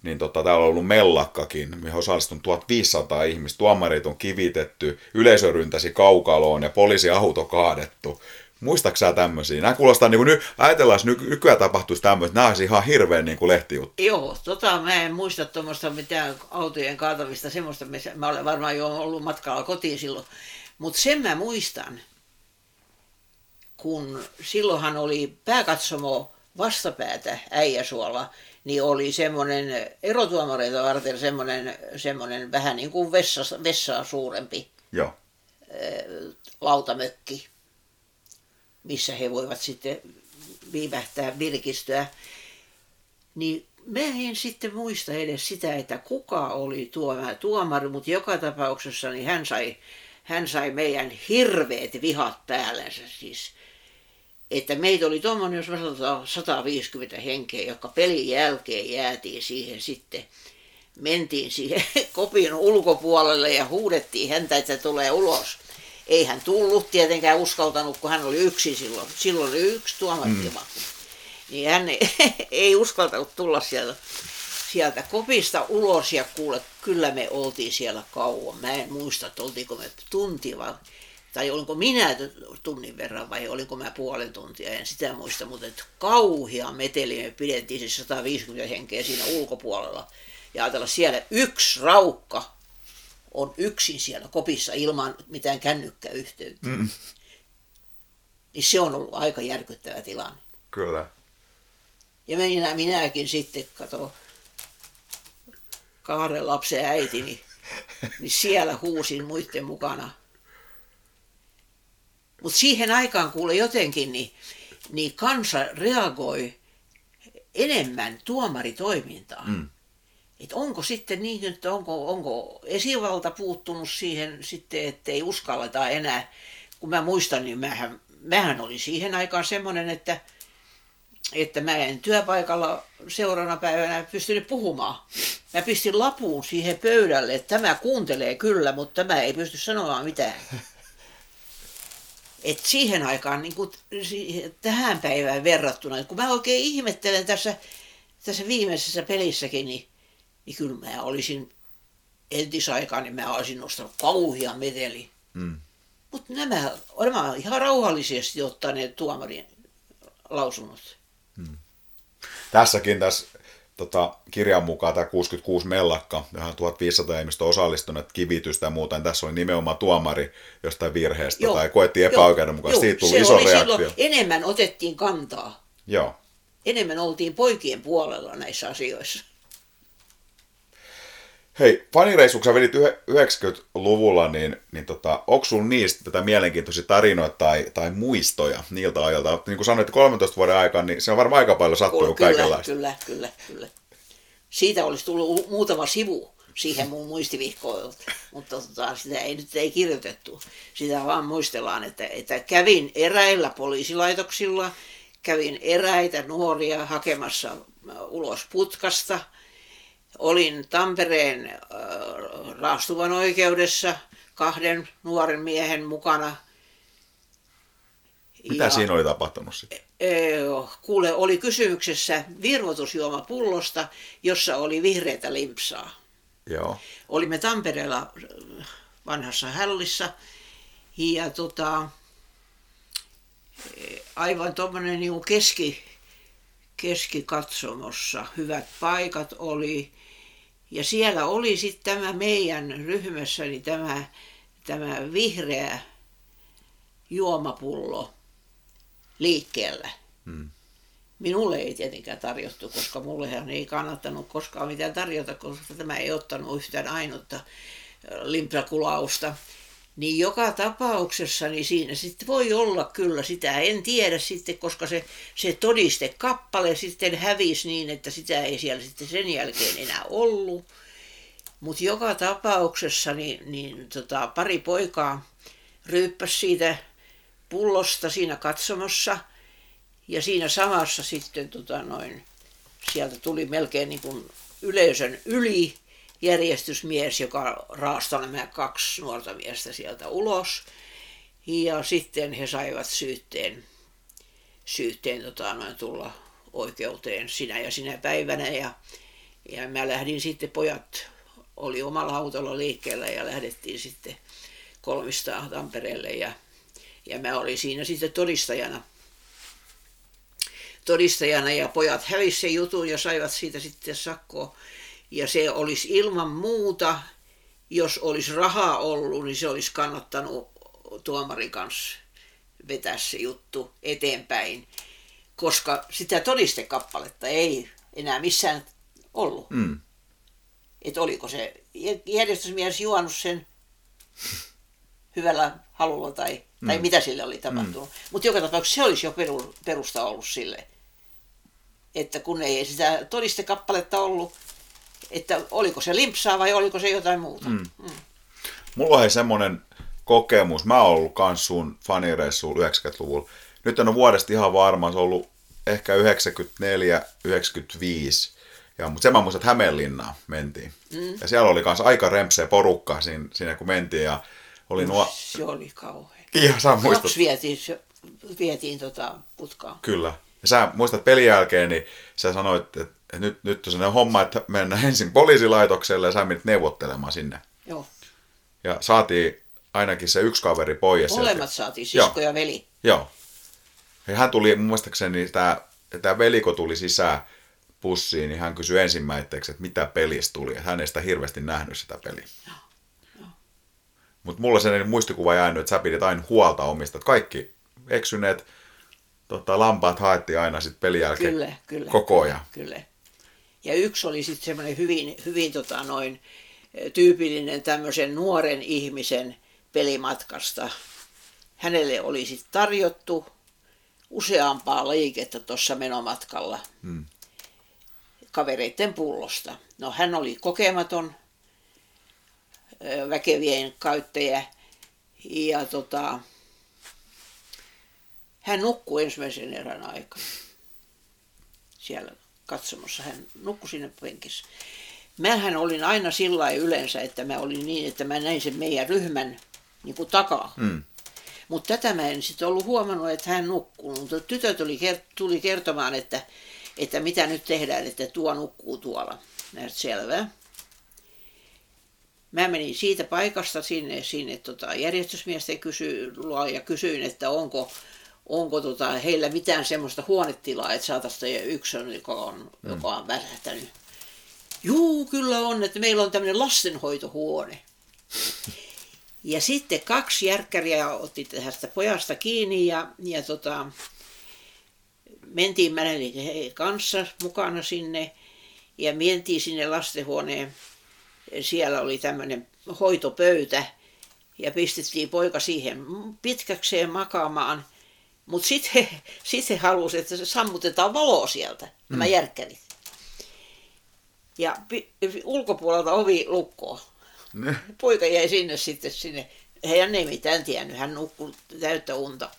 niin tota, täällä on ollut mellakkakin, mihin on osallistunut tuhatviisisataa ihmistä, tuomarit on kivitetty, yleisö ryntäsi kaukaloon ja poliisiauto kaadettu. Muistatko sä tämmöisiä? Nämä kuulostaa, niin kuin nyt, ajatellaan, että nykyään tapahtuisi tämmöistä, nämä olisi ihan hirveän niin kuin lehtijuttu. Joo, tota, mä en muista tuommoista mitään autojen kaatamista, semmoista, missä mä olen varmaan jo ollut matkalla kotiin silloin, mutta sen mä muistan, kun silloinhan oli pääkatsomo vastapäätä Äijäsuolla, niin oli semmoinen erotuomareita varten semmoinen, semmoinen vähän niin kuin vessa, vessaa suurempi Joo. lautamökki, missä he voivat sitten viivähtää, virkistyä. Niin mä en sitten muista edes sitä, että kuka oli tuoma, tuomari, mutta joka tapauksessa niin hän sai, hän sai meidän hirveät vihat päällensä siis. Että meitä oli tuommoinen, jos me sanotaan sata viisikymmentä henkeä, jotka pelin jälkeen jäätiin siihen sitten. Mentiin siihen kopin ulkopuolelle ja huudettiin häntä, että tulee ulos. Ei hän tullut tietenkään uskaltanut, kun hän oli yksin silloin. Silloin oli yksi tuomattava. Mm. Niin hän ei uskaltanut tulla sieltä, sieltä kopista ulos ja kuule, kyllä me oltiin siellä kauan. Mä en muista, että oltiinko me tunti vaan. Tai olinko minä tunnin verran vai olinko mä puolen tuntia, en sitä muista, mutta kauhea meteli me pidettiin siis sata viisikymmentä henkeä siinä ulkopuolella. Ja ajatella siellä yksi raukka on yksin siellä kopissa ilman mitään kännykkäyhteyttä. Mm. Niin se on ollut aika järkyttävä tilanne. Kyllä. Ja minä, minäkin sitten, kato, kahden lapsen äitini, niin siellä huusin muiden mukana. Mutta siihen aikaan kuule jotenkin, niin, niin kansa reagoi enemmän tuomaritoimintaan. Mm. Et onko sitten niin, että onko, onko esivalta puuttunut siihen sitten, ettei uskalleta enää. Kun mä muistan, niin mähän, mähän oli siihen aikaan semmoinen, että, että mä en työpaikalla seuraavana päivänä pystynyt puhumaan. Mä pistin lapuun siihen pöydälle, että tämä kuuntelee kyllä, mutta tämä ei pysty sanomaan mitään. Et siihen aikaan, niin kun, tähän päivään verrattuna, kun mä oikein ihmettelen tässä, tässä viimeisessä pelissäkin, niin, niin kyllä mä olisin entisaikaan, niin mä olisin nostanut kauhian meteli. Mm. Mutta nämä, nämä on ihan rauhallisesti ottaneet tuomarin lausunnot. Mm. Tässäkin tässä tota, kirjan mukaan tämä kuusikymmentäkuusi mellakka, johon tuhatviisisataa ihmistä on osallistunut kivitystä ja muuta, niin tässä oli nimenomaan tuomari jostain virheestä joo, tai koettiin epäoikeudenmukaisesti. Siitä tuli iso reaktio. Enemmän otettiin kantaa. Joo. Enemmän oltiin poikien puolella näissä asioissa. Hei, fanireissuksi sä vedit yhdeksänkymmentäluvulla, niin, niin tota, onko sun niistä tätä mielenkiintoisia tarinoita tai, tai muistoja niiltä ajalta? Niin kuin sanoit, kolmentoista vuoden aikaan, niin se on varmaan aika paljon sattunut kaikenlaista. Kyllä, kyllä, kyllä. Siitä olisi tullut muutama sivu siihen mun muistivihkoilta, mutta tota, sitä ei nyt ei kirjoitettu. Sitä vaan muistellaan, että, että kävin eräillä poliisilaitoksilla, kävin eräitä nuoria hakemassa ulos putkasta. Olin Tampereen äh, raastuvan oikeudessa kahden nuoren miehen mukana. Mitä ja, siinä oli tapahtunut sitten? E, e, kuule, oli kysymyksessä virvoitusjuomapullosta, jossa oli vihreätä limpsaa. Joo. Olimme Tampereella vanhassa hallissa ja tota, aivan tuommoinen niin keski, keskikatsomossa hyvät paikat oli. Ja siellä oli sitten tämä meidän ryhmässäni tämä, tämä vihreä juomapullo liikkeellä. Hmm. Minulle ei tietenkään tarjottu, koska mullehan ei kannattanut koskaan mitään tarjota, koska tämä ei ottanut yhtään ainutta limpsakulausta. Niin joka tapauksessa niin siinä sitten voi olla kyllä sitä, en tiedä sitten, koska se, se todistekappale sitten hävisi niin, että sitä ei siellä sitten sen jälkeen enää ollut. Mutta joka tapauksessa niin, niin tota, pari poikaa ryyppäsi siitä pullosta siinä katsomossa ja siinä samassa sitten tota, noin, sieltä tuli melkein niin kuin yleisön yli. Järjestysmies, joka raastoi nämä kaksi nuorta miestä sieltä ulos. Ja sitten he saivat syytteen, syytteen tota, noin tulla oikeuteen sinä ja sinä päivänä. Ja, Ja mä lähdin sitten, pojat oli omalla autolla liikkeellä ja lähdettiin sitten kolmista Tampereelle ja, ja mä olin siinä sitten todistajana. Todistajana ja pojat hävisi sen jutun ja saivat siitä sitten sakkoa. Ja se olisi ilman muuta, jos olisi rahaa ollut, niin se olisi kannattanut tuomarin kanssa vetää se juttu eteenpäin, koska sitä todistekappaletta ei enää missään ollut. Mm. Että oliko se järjestysmies juonut sen hyvällä halulla tai, tai mm. mitä sille oli tapahtunut. Mm. Mutta joka tapauksessa se olisi jo perusta ollut sille, että kun ei sitä todistekappaletta ollut, että oliko se limpsaa vai oliko se jotain muuta. Mm. Mm. Mulla oli semmoinen kokemus. Mä oon ollut kans sun fanireissuun yhdeksänkymmentäluvulla. Nyt en ole vuodesta ihan varma, se on ollut ehkä yhdeksänkymmentäneljä yhdeksänkymmentäviisi. Ja, mutta sen mä muistan, että Hämeenlinnaan mentiin. Mm. Ja siellä oli kans aika rempseä porukka siinä, siinä kun mentiin. Ja oli no, nuo... Se oli kauhean. Ihan sä muistat. Kaksi vietiin, vietiin tota putkaan. Kyllä. Ja sä muistat pelin jälkeen, niin sä sanoit, että nyt, nyt on sellainen homma, että mennään ensin poliisilaitokselle ja sä menit neuvottelemaan sinne. Joo. Ja saatiin ainakin se yksi kaveri pois. Molemmat saatiin, sisko ja veli. Joo. Ja hän tuli, muistaakseni tämä, tämä veliko tuli sisään pussiin, niin hän kysyi ensimmäiseksi, että mitä pelistä tuli. Että hän ei sitä hirveästi nähnyt sitä peliä. Mutta mulla sellainen muistikuva jäänyt, että sä pidit aina huolta omista. Että kaikki eksyneet tota, lampaat haettiin aina sitten pelin jälkeen kyllä, kyllä, koko ajan. Kyllä. Ja yksi oli sitten semmoinen hyvin, hyvin tota noin, tyypillinen tämmöisen nuoren ihmisen pelimatkasta. Hänelle oli sitten tarjottu useampaa liikettä tuossa menomatkalla hmm. kavereiden pullosta. No hän oli kokematon väkevien käyttäjä ja tota, hän nukkui ensimmäisen erän aikana siellä katsomassa. Hän nukkui siinä penkissä. Mähän olin aina sillä lailla yleensä, että mä olin niin, että mä näin sen meidän ryhmän niin kuin takaa. Mm. Mutta tätä mä en sitten ollut huomannut, että hän nukkuu. Mutta tytöt oli, tuli kertomaan, että, että mitä nyt tehdään, että tuo nukkuu tuolla. Näet selvää. Mä menin siitä paikasta sinne, sinne tota järjestysmiesten kysyin, ja kysyin, että onko, onko tota heillä mitään semmoista huonetilaa, että saataisiin yksi, joka on, mm. joka on värähtänyt. Juu, kyllä on, että meillä on tämmöinen lastenhoitohuone. Ja sitten kaksi järkkäriä otti tästä pojasta kiinni ja, ja tota, mentiin mänelin kanssa mukana sinne ja mentiin sinne lastenhuoneen. Siellä oli tämmöinen hoitopöytä ja pistettiin poika siihen pitkäkseen makaamaan. Mutta sitten he, sit he halusi, että sammutetaan valoa sieltä, nämä mm. järkkärit. Ja pi- ulkopuolelta ovi lukkoon. Ne. Poika jäi sinne sitten sinne. Hän ei mitään tiennyt, hän nukkui täyttä unta.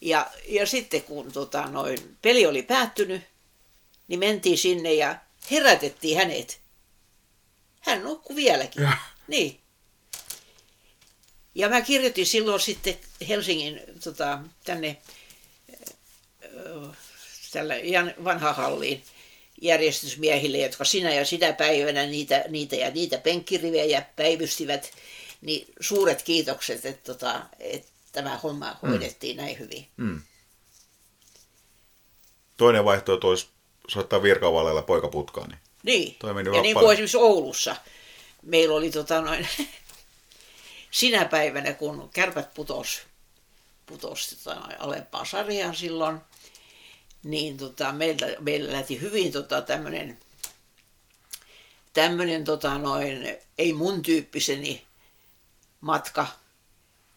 Ja, ja sitten kun tota, noin, peli oli päättynyt, niin mentiin sinne ja herätettiin hänet. Hän nukkui vieläkin. Ja, niin. Ja mä kirjoitin silloin sitten Helsingin tota, tänne äh, vanhaan halliin järjestysmiehille, jotka sinä ja sinä päivänä niitä, niitä ja niitä penkkirivejä päivystivät, niin suuret kiitokset, että, tota, että tämä homma hoidettiin mm. näin hyvin. Mm. Toinen vaihtoehto olisi soittaa virkavaaleilla poikaputkaan. Niin, niin. ja niin kuin paljon. Esimerkiksi Oulussa meillä oli tota noin, sinä päivänä, kun Kärpät putosi putos, tota alempaa sarjaa silloin, niin tota, meillä, meillä lähti hyvin tota, tämmöinen, tämmöinen tota, noin, ei mun tyyppiseni matka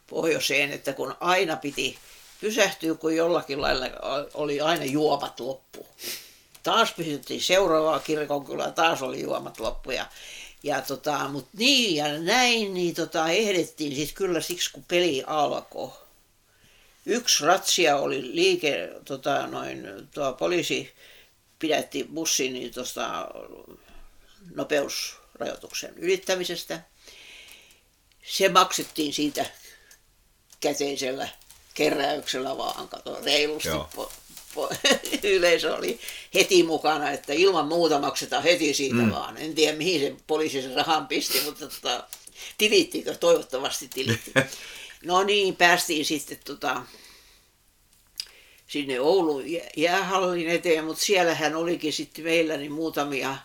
pohjoiseen, että kun aina piti pysähtyä, kun jollakin lailla oli aina juomat loppu. Taas pysyttiin seuraavaa kirkonkylää, taas oli juomat loppu. Ja, ja tota, mutta niin ja näin, niin tota, ehdettiin sitten kyllä siksi, kun peli alkoi. Yksi ratsia oli liike, tota, noin, tuo poliisi pidätti bussin niin tuosta nopeusrajoituksen ylittämisestä. Se maksettiin siitä käteisellä keräyksellä vaan, kato, reilusti po, yleisö oli heti mukana, että ilman muuta maksetaan heti siitä mm. vaan. En tiedä mihin se poliisi sen rahan pisti, mutta tota, tilittikö? Toivottavasti tilitti. No niin, päästiin sitten tota, sinne Oulun jäähallin eteen, mutta siellähän olikin sitten meillä niin muutamia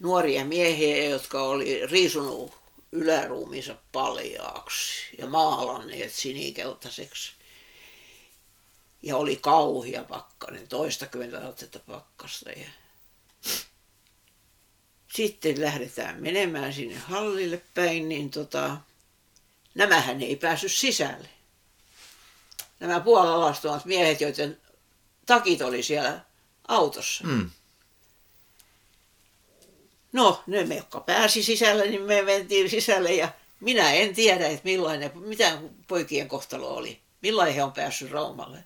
nuoria miehiä, jotka oli riisunut yläruumiinsa paljaaksi ja maalanneet sinikeltaiseksi. Ja oli kauhia pakkanen, toistakymmentä astetta pakkasta. Ja sitten lähdetään menemään sinne hallille päin, niin tota, nämähän ei päässyt sisälle. Nämä puolalastumat miehet, joiden takit oli siellä autossa. Mm. No, ne me, jotka pääsi sisälle, niin me mentiin sisälle ja minä en tiedä, että millainen, mitä poikien kohtalo oli. Millainen he on päässyt Raumalle.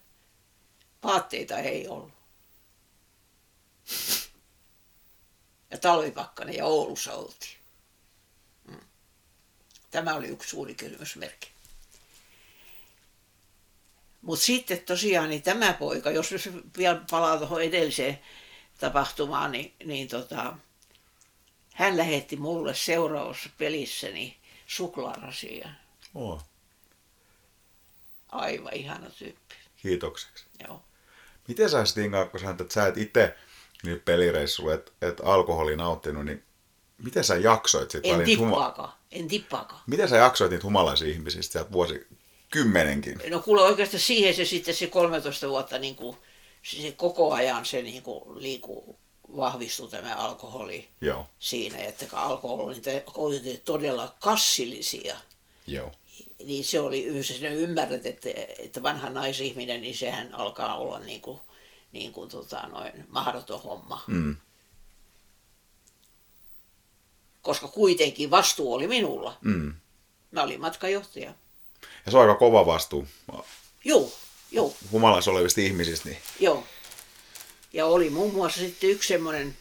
Vaatteita ei ollut. Ja talvipakkanen ja Oulussa oltiin. Tämä oli yksi suuri kysymysmerkki. Mutta sitten tosiaan niin tämä poika, jos nyt vielä palaa tuohon edelliseen tapahtumaan, niin, niin tota, hän lähetti mulle seuraavassa pelissäni suklaarasia. Oh. Aivan ihana tyyppi. Kiitokseksi. Joo. Miten sä sitten, Inga, kun sä, että sä et itse nyt pelireissulle, että et alkoholin nauttinut, niin miten sä jaksoit sitten? En tippaakaan. Huma... En tippaakaan. Miten sä jaksoit niitä humalaisia ihmisiä sieltä vuosikymmenenkin? No kuule, oikeastaan siihen se sitten se kolmetoista vuotta niin kuin, se koko ajan se niin kuin, liiku vahvistui tämä alkoholi. Joo. Siinä, että alkoholi oli todella kassillisia. Joo. Niin se oli yhdessä ymmärrät, että, että vanha naisihminen, niin sehän alkaa olla niin kuin, niin kuin tota noin, mahdoton homma. Mm. Koska kuitenkin vastuu oli minulla. Mm. Mä olin matkajohtaja. Ja se on aika kova vastuu. Joo, joo. Humalassa olevista ihmisistä. Niin. Joo. Ja oli muun muassa sitten yksi semmoinen,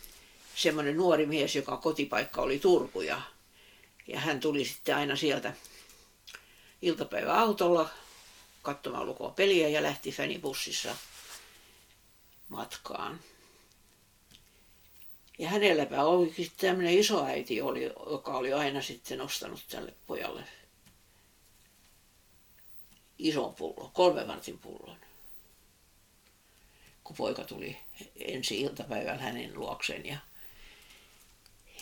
semmoinen nuori mies, joka kotipaikka oli Turku. Ja, ja hän tuli sitten aina sieltä iltapäivä autolla katsomaan Lukon peliä ja lähti fänibussissa matkaan. Ja hänelläpä oli tämmöinen isoäiti, oli, joka oli aina sitten ostanut tälle pojalle ison pullon, kolme vartin pullon. Kun poika tuli ensi iltapäivällä hänen luokseen ja,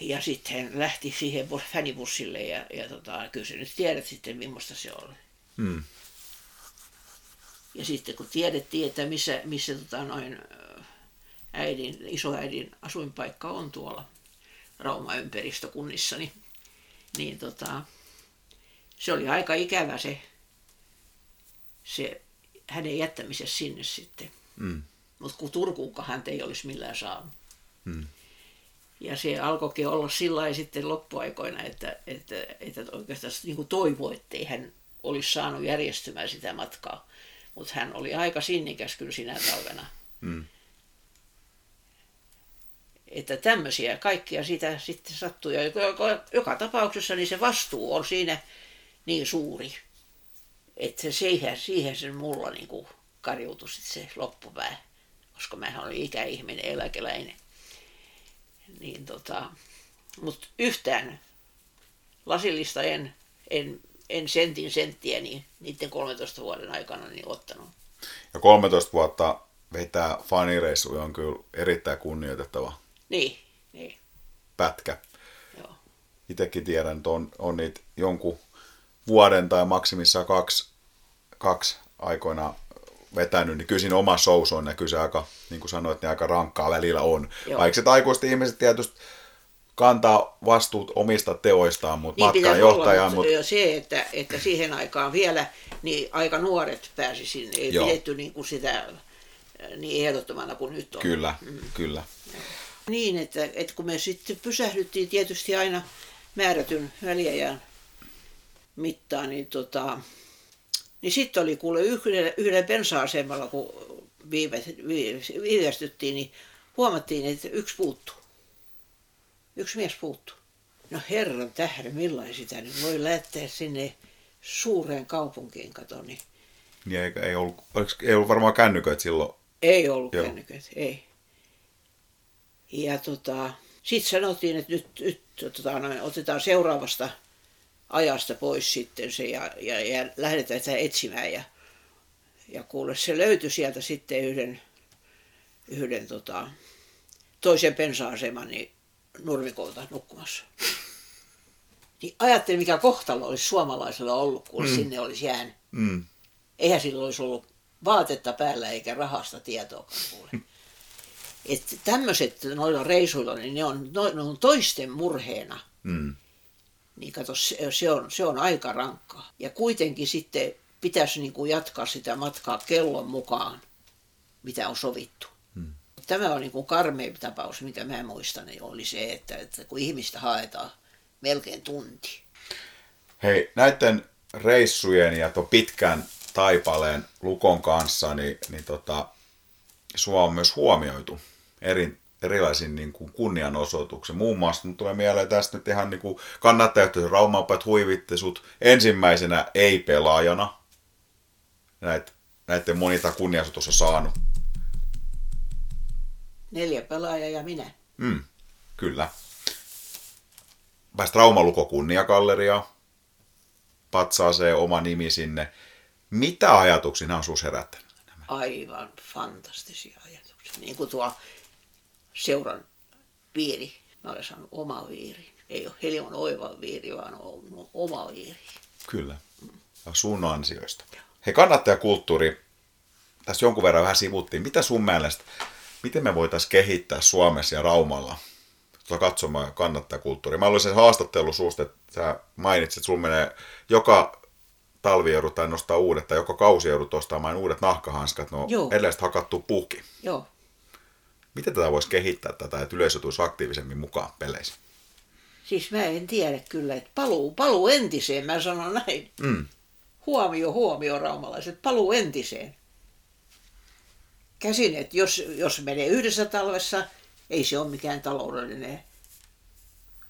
ja sitten hän lähti siihen fänibussille ja, ja tota, kyllä sä nyt tiedät sitten millaista se oli. Mm. Ja sitten kun tiedettiin, että missä, missä tota, noin, äidin, isoäidin asuinpaikka on tuolla Rauma-ympäristökunnissa, niin, niin tota, se oli aika ikävä se, se hänen jättämisensä sinne sitten. Mm. Mutta kun Turkuunkaan häntä ei olisi millään saanut. Mm. Ja se alkoikin olla sillä sitten loppuaikoina, että, että, että oikeastaan niin toivoi, ettei hän olisi saanut järjestymään sitä matkaa. Mutta hän oli aika sinnikäs kyllä sinä talvena. Mm. Että tämmöisiä kaikkia sitä sitten sattuu. Ja joka, joka tapauksessa niin se vastuu on siinä niin suuri, että siihen, siihen sen mulla niin kuin karjoutui sitten se loppupää, koska mähän olin ikäihminen, eläkeläinen. Niin tota, mutta yhtään lasillista en, en, en sentin senttiä niin niiden kolmentoista vuoden aikana niin ottanut. Ja kolmetoista vuotta vetää fanireissuja on kyllä erittäin kunnioitettava. Niin, niin. Pätkä. Joo. Itsekin tiedän, että on, on niitä jonkun vuoden tai maksimissaan kaksi, kaksi aikoina vetänyt, niin kyllä siinä oma shows on ja kyllä se aika, niin kuin sanoit, niin aika rankkaa välillä on. Aikset aikuiset ihmiset tietysti kantaa vastuut omista teoistaan, mutta niin matkanjohtajaan. Mutta mut... se, että, että siihen aikaan vielä niin aika nuoret pääsi sinne, ei Joo. pidetty niin kuin sitä niin ehdottomana kuin nyt on. Kyllä, mm. kyllä. Niin, että, että kun me sitten pysähdyttiin tietysti aina määrätyn väliajan mittaan, niin, tota, niin sitten oli kuule yhdellä, yhdellä bensa-asemalla, kun viive, viive, viivästyttiin, niin huomattiin, että yksi puuttuu. Yksi mies puuttuu. No herran tähden, millainen sitä nyt voi lähteä sinne suureen kaupunkiin, kato. Niin. Niin, ei, ei, ollut, ei ollut varmaan kännyköitä silloin. Ei ollut kännykät, ei. Ja tota, sitten sanottiin, että nyt, nyt tota, no, otetaan seuraavasta ajasta pois sitten se ja, ja, ja lähdetään sitä etsimään. Ja, ja kuule, se löytyi sieltä sitten yhden, yhden tota, toisen bensa-aseman niin nurmikolta nukkumassa. Niin ajattelin, mikä kohtalo olisi suomalaisella ollut, kun mm. sinne olisi jäänyt. Mm. Eihän sillä olisi ollut vaatetta päällä eikä rahasta tietoakaan kuule. Että tämmöiset noilla reisuilla, niin ne on, no, ne on toisten murheena. Mm. Niin kato, se on, se on aika rankkaa. Ja kuitenkin sitten pitäisi niin kuin jatkaa sitä matkaa kellon mukaan, mitä on sovittu. Mm. Tämä on niin kuin karmein tapaus, mitä mä muistan, niin oli se, että, että kun ihmistä haetaan melkein tunti. Hei, näiden reissujen ja tuon pitkän taipaleen Lukon kanssa, niin, niin tota, sua on myös huomioitu eri, erilaisin niin kuin kunnianosoituksen. Muun muassa mun tulee mieleen tästä nyt ihan niin kuin kannattajayhteisön Rauman pojat huivitti sut ensimmäisenä ei-pelaajana. Näit, näiden monita kunnianosoitus on saanut. Neljä pelaajaa ja minä. Mm, kyllä. Pääsit Raumalukko kunniakalleriaan, patsaaseen oma nimi sinne. Mitä ajatuksia nämä on sinussa herättänyt? Nämä? Aivan fantastisia ajatuksia. Niin kuin tuo seuran viiri. Mä olen saanut oma viiri. Ei ole Helimon Oivan viiri, vaan on oma viiri. Kyllä. Ja sun ansioista. Hei, kannattajakulttuuri. Tässä jonkun verran vähän sivuttiin. Mitä sun mielestä, miten me voitaisiin kehittää Suomessa ja Raumalla? Katsomaan kannattajakulttuuria. Mä olin sen haastattelun suusta, että sä mainitsit, että sun menee joka talvi joudutaan nostaa uudet, tai joka kausi joudut ostamaan uudet nahkahanskat, no edelliset hakattu puhki. Joo. Miten tätä voisi kehittää tätä, että yleisö tulisi aktiivisemmin mukaan peleissä? Siis mä en tiedä kyllä, että paluu, paluu entiseen, mä sanon näin. Mm. Huomio, huomio raumalaiset, paluu entiseen. Käsin, että jos, jos menee yhdessä talvessa, ei se ole mikään taloudellinen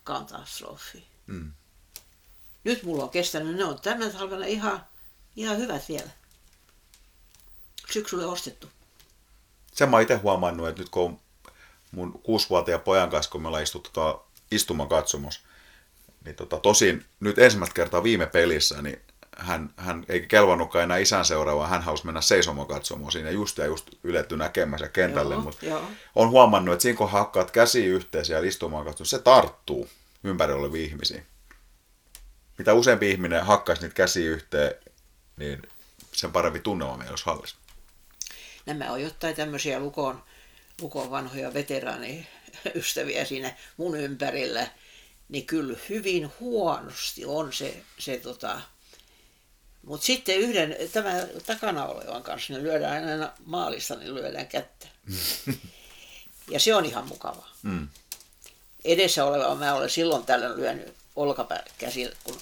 katastrofi. Mm. Nyt mulla on kestänyt, ne on tänä talvena ihan, ihan hyvät vielä. Syksyllä ostettu. Sen mä oon itse huomannut, että nyt kun on mun kuusivuotiaan pojan kanssa, kun me ollaan istuttu tota istumakatsomus, niin tota, tosin nyt ensimmäistä kertaa viime pelissä, niin hän, hän ei kelvannutkaan enää isän seuraavaan, hän halusi mennä seisomakatsomaan siinä just ja just yletty näkemässä kentälle, mutta on huomannut, että siinä kun hakkaat käsi yhteen siellä istumakatsomaan, se tarttuu ympärillä oleviin ihmisiin. Mitä useampi ihminen hakkaisi niitä käsiä yhteen, niin sen parempi tunnelma meillä olisi hallissa. Nämä on jotain tämmöisiä Lukon, Lukon vanhoja veteraaniystäviä siinä mun ympärillä, niin kyllä hyvin huonosti on se, se tota... Mutta sitten yhden, tämän takana olevan kanssa, ne lyödään aina maalista, niin lyödään kättä. Ja se on ihan mukavaa. Mm. Edessä oleva, mä olen silloin tällöin lyönyt olkapäälle käsillä, kun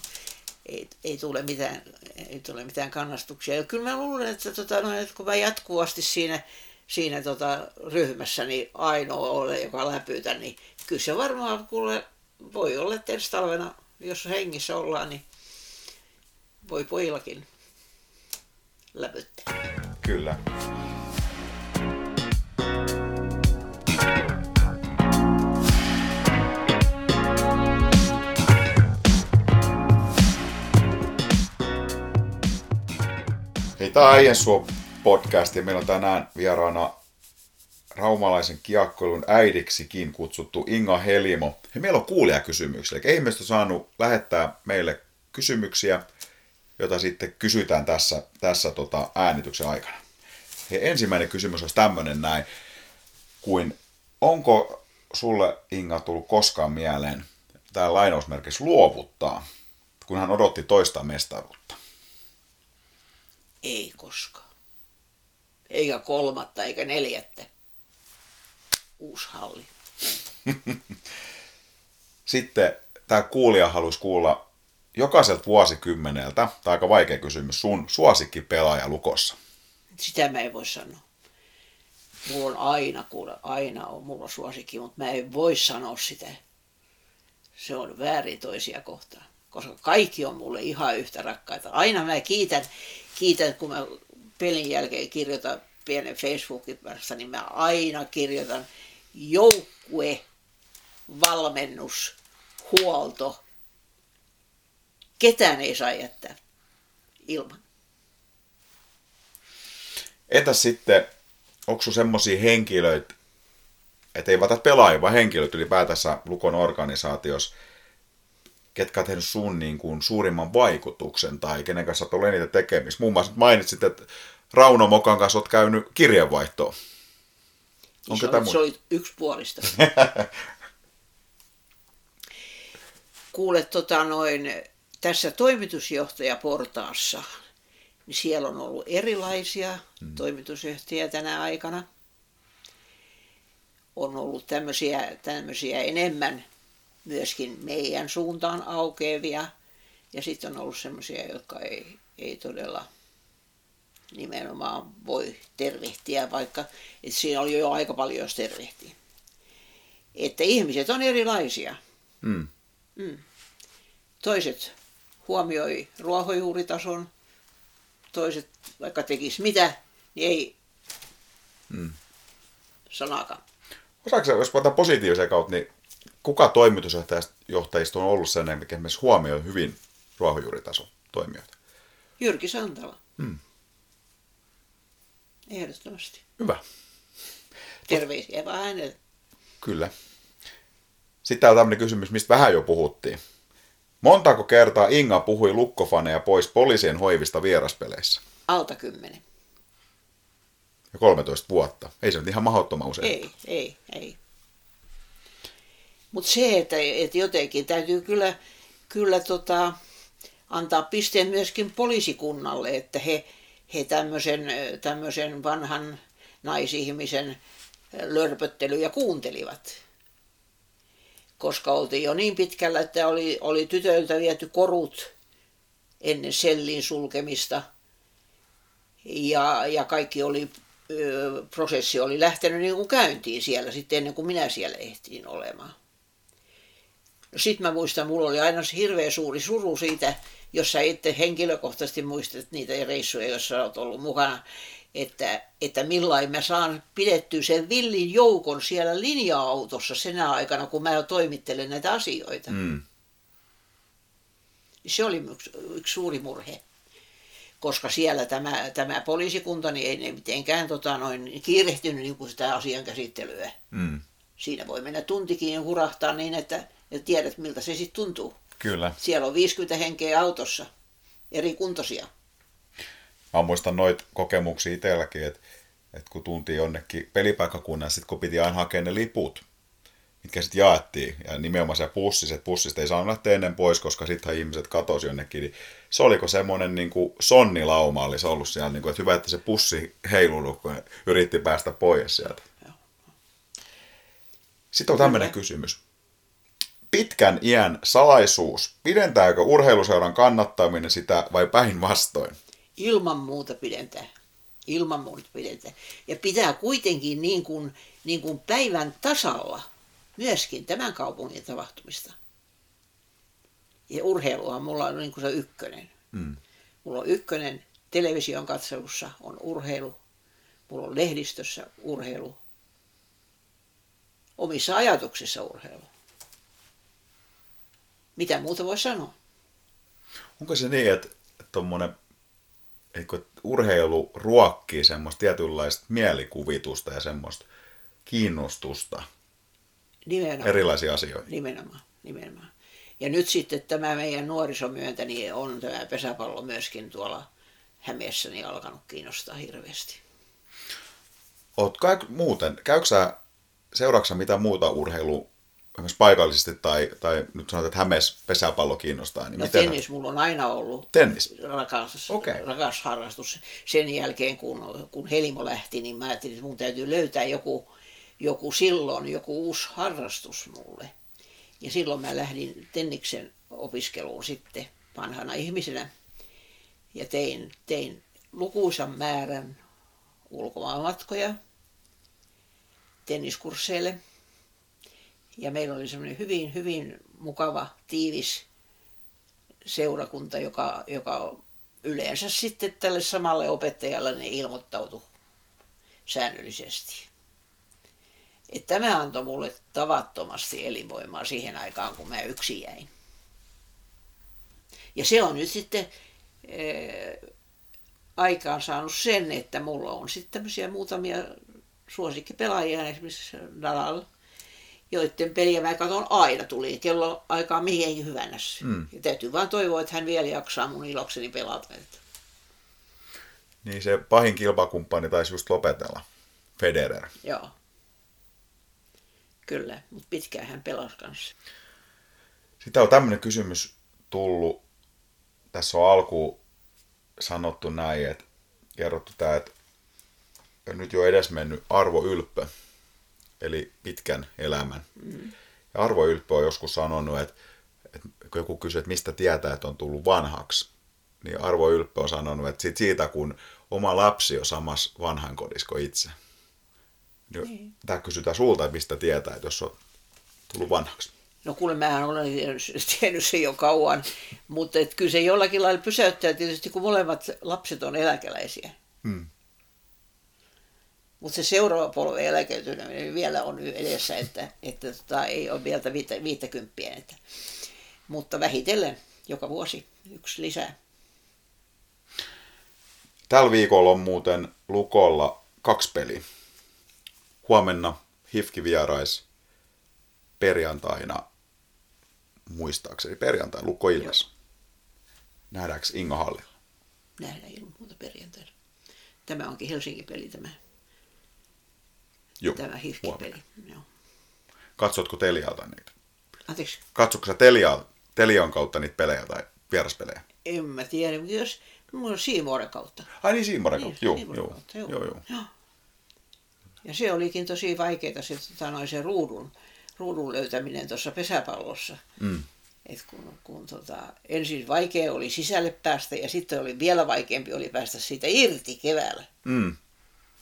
ei, ei, tule mitään, ei tule mitään kannastuksia. Ja kyllä mä luulen, että, tota, no, että kun mä jatkuvasti siinä, siinä tota, ryhmässä niin ainoa olen, joka läpyytä, niin kyllä se varmaan kuule, voi olla, että ensi talvena, jos hengissä ollaan, niin voi poillakin läpyttää. Kyllä. Hei, tää on Äijän Suo -podcast ja meillä on tänään vieraana raumalaisen kiekkoilun äidiksikin kutsuttu Inga Helimo. Hei, meillä on kuulijakysymyksiä, eli ihmiset on saanut lähettää meille kysymyksiä, jota sitten kysytään tässä, tässä tota äänityksen aikana. Hei, ensimmäinen kysymys olisi tämmöinen näin, kuin onko sulle, Inga, tullut koskaan mieleen tämä lainausmerkissä luovuttaa, kun hän odotti toista mestaruutta? Ei koskaan. Eikä kolmatta, eikä neljättä. Uusi halli. Sitten tämä kuulija halusi kuulla jokaiselta vuosikymmeneltä, tai aika vaikea kysymys, sun suosikkipelaaja Lukossa. Sitä mä en voi sanoa. Mulla on aina, kuule, aina on mulla suosikki, mutta mä en voi sanoa sitä. Se on väärin toisia kohtaan, koska kaikki on mulle ihan yhtä rakkaita. Aina mä kiitän, kiitän kun mä pelin jälkeen kirjoitan pienen Facebookin kanssa, niin mä aina kirjoitan joukkue, valmennus, huolto. Ketään ei saa jättää ilman. Etä sitten, onko sun semmosia henkilöitä, että ei vaata pelaajia, vaan henkilöt ylipäätänsä Lukon organisaatiossa, ketkä on tehnyt sun niin kuin suurimman vaikutuksen tai kenen kanssa olet ollut eniten tekemistä. Muun muassa mainitsit, että Rauno Mokan kanssa olet käynyt kirjeenvaihtoon. Onko se, on, se oli yksipuolista. Kuule, tota noin, tässä toimitusjohtajaportaassa, niin siellä on ollut erilaisia mm. toimitusjohtajia tänä aikana. On ollut tämmöisiä, tämmöisiä enemmän myöskin meidän suuntaan aukeavia, ja sitten on ollut semmoisia, jotka ei, ei todella nimenomaan voi tervehtiä, vaikka että siinä oli jo aika paljon, jos tervehtii. Että ihmiset on erilaisia. Mm. Mm. Toiset huomioi ruohonjuuritason, toiset vaikka tekis mitä, niin ei mm. sanaakaan. Osaatko, jos otan positiivisen kautta, niin kuka toimitusjohtajista on ollut sen, mikä esimerkiksi huomioi hyvin ruohonjuuritason toimijoita? Jyrki Santala. Hmm. Ehdottomasti. Hyvä. Terveisiä vaan hänelle. Kyllä. Sitten täällä on tämmöinen kysymys, mistä vähän jo puhuttiin. Montako kertaa Inga puhui lukkofaneja pois poliisien hoivista vieraspeleissä? Alta kymmenen. Ja kolmetoista vuotta. Ei se nyt ihan mahdottoman usein. Ei, ei, ei. Mutta se, että, että jotenkin täytyy kyllä, kyllä tota, antaa pisteen myöskin poliisikunnalle, että he, he tämmöisen vanhan naisihmisen lörpöttelyjä kuuntelivat. Koska oltiin jo niin pitkällä, että oli, oli tytöiltä viety korut ennen sellin sulkemista ja, ja kaikki oli... prosessi oli lähtenyt niin kuin käyntiin siellä sitten ennen kuin minä siellä ehtiin olemaan. No sitten mä muistan, mulla oli aina hirveän suuri suru siitä, jos sä itse henkilökohtaisesti muistat niitä reissuja, jos sä oot ollut mukana, että, että millain mä saan pidettyä sen villin joukon siellä linja-autossa senä aikana, kun mä toimittelen näitä asioita. Mm. Se oli yksi, yksi suuri murhe. Koska siellä tämä, tämä poliisikunta niin ei ne mitenkään tota, noin, kiirehtinyt niin sitä asian käsittelyä. Mm. Siinä voi mennä tuntikin ja hurahtaa niin, että, että tiedät miltä se sitten tuntuu. Kyllä. Siellä on viisikymmentä henkeä autossa, eri kuntoisia. Mä muistan noita kokemuksia itselläkin, että, että kun tuntiin jonnekin pelipaikkakunnan, sitten kun piti aina hakea ne liput, mitkä sitten jaettiin, ja nimenomaan se bussis, että bussista ei saanut lähteä ennen pois, koska sittenhän ihmiset katosi jonnekin, niin se oliko semmoinen niin kuin sonnilauma oli se ollut siellä, niin kuin, että hyvä, että se bussi heilunut, kun yritti päästä pois sieltä. Sitten on tämmöinen kysymys. Pitkän iän salaisuus, pidentääkö urheiluseuran kannattaminen sitä vai päinvastoin? Ilman muuta pidentää. Ilman muuta pidentää. Ja pitää kuitenkin niin kuin, niin kuin päivän tasalla myöskin tämän kaupungin tapahtumista. Ja urheiluhan mulla on niin kuin se ykkönen. Mm. Mulla on ykkönen television katselussa on urheilu. Mulla on lehdistössä urheilu. Omissa ajatuksissa urheilu. Mitä muuta voi sanoa? Onko se niin, että, että, että urheilu ruokkii semmoista tietynlaista mielikuvitusta ja semmoista kiinnostusta? Nimenomaan. Erilaisia asioita. Nimenomaan, nimenomaan. Ja nyt sitten tämä meidän nuorisomyöntä, niin on tämä pesäpallo myöskin tuolla Hämeessä niin alkanut kiinnostaa hirveästi. Ootko muuten, käykö sä, seuraatko sä mitä muuta urheilua paikallisesti tai, tai nyt sanotaan, että Hämeessä pesäpallo kiinnostaa? Niin no tennis hän... mulla on aina ollut tennis. Rakas, okay. rakas harrastus. Sen jälkeen kun, kun Helimo lähti, niin mä ajattelin, että mun täytyy löytää joku Joku silloin, joku uusi harrastus mulle. Ja silloin mä lähdin tenniksen opiskeluun sitten vanhana ihmisenä. Ja tein, tein lukuisan määrän ulkomaanmatkoja tenniskursseille. Ja meillä oli semmoinen hyvin, hyvin mukava, tiivis seurakunta, joka, joka yleensä sitten tälle samalle opettajalle ne ilmoittautui säännöllisesti. Et tämä antoi mulle tavattomasti elinvoimaa siihen aikaan, kun mä yksin jäin. Ja se on nyt sitten ää, aikaan saanut sen, että mulla on sitten tämmöisiä muutamia suosikkipelaajia, esimerkiksi Dalal, joiden peliä mä katson aina, tuli kello aikaa mihin hyvännässä. Mm. Ja täytyy vaan toivoa, että hän vielä jaksaa mun ilokseni pelata. Niin se pahin kilpakumppani taisi just lopetella, Federer. Joo. Kyllä, mutta pitkään hän pelasi kanssa. Sitten on tämmöinen kysymys tullut. Tässä on alkuun sanottu näin, että kerrottu tämä, että nyt jo edesmennyt Arvo Ylppö, eli pitkän elämän. Mm. Ja Arvo Ylppö on joskus sanonut, että, että kun joku kysyy, että mistä tietää, että on tullut vanhaksi, niin Arvo Ylppö on sanonut, että siitä kun oma lapsi on samassa vanhankodissa kuin itse. Niin. Tämä kysytään sulta, mistä tietää, että jos on tullut vanhaksi. No kuule, mähän olen tiennyt sen jo kauan, mutta et kyllä se jollakin lailla pysäyttää tietysti, kun molemmat lapset on eläkeläisiä. Mm. Mutta se seuraava polven eläkeytyminen vielä on edessä, että, että tota, ei ole vielä viittäkymppiä. Että. Mutta vähitellen joka vuosi yksi lisää. Tällä viikolla on muuten Lukolla kaksi peliä. Huomenna H I F K vierais, perjantaina, muistaakseni perjantaina, Lukko Ilves. Nähdäänkö Inga Hallilla? Nähdään ilman muuta perjantaina. Tämä onkin Helsingin peli tämä, Juh, tämä H I F K-peli. Joo. Katsotko Telialta niitä? Anteeksi? Katsotko sä Telia, Telian kautta niitä pelejä tai vieraspelejä? En mä tiedä, mutta jos mulla on Siimoran kautta. Ai niin, Siimoran kautta, niin, juu, juu, kautta juu. Juu, juu. Joo. Ja se olikin tosi vaikeaa se, tota, noin, se ruudun, ruudun löytäminen tuossa pesäpallossa. Mm. Et kun, kun, tota, ensin vaikea oli sisälle päästä ja sitten oli vielä vaikeampi oli päästä siitä irti keväällä. Mm.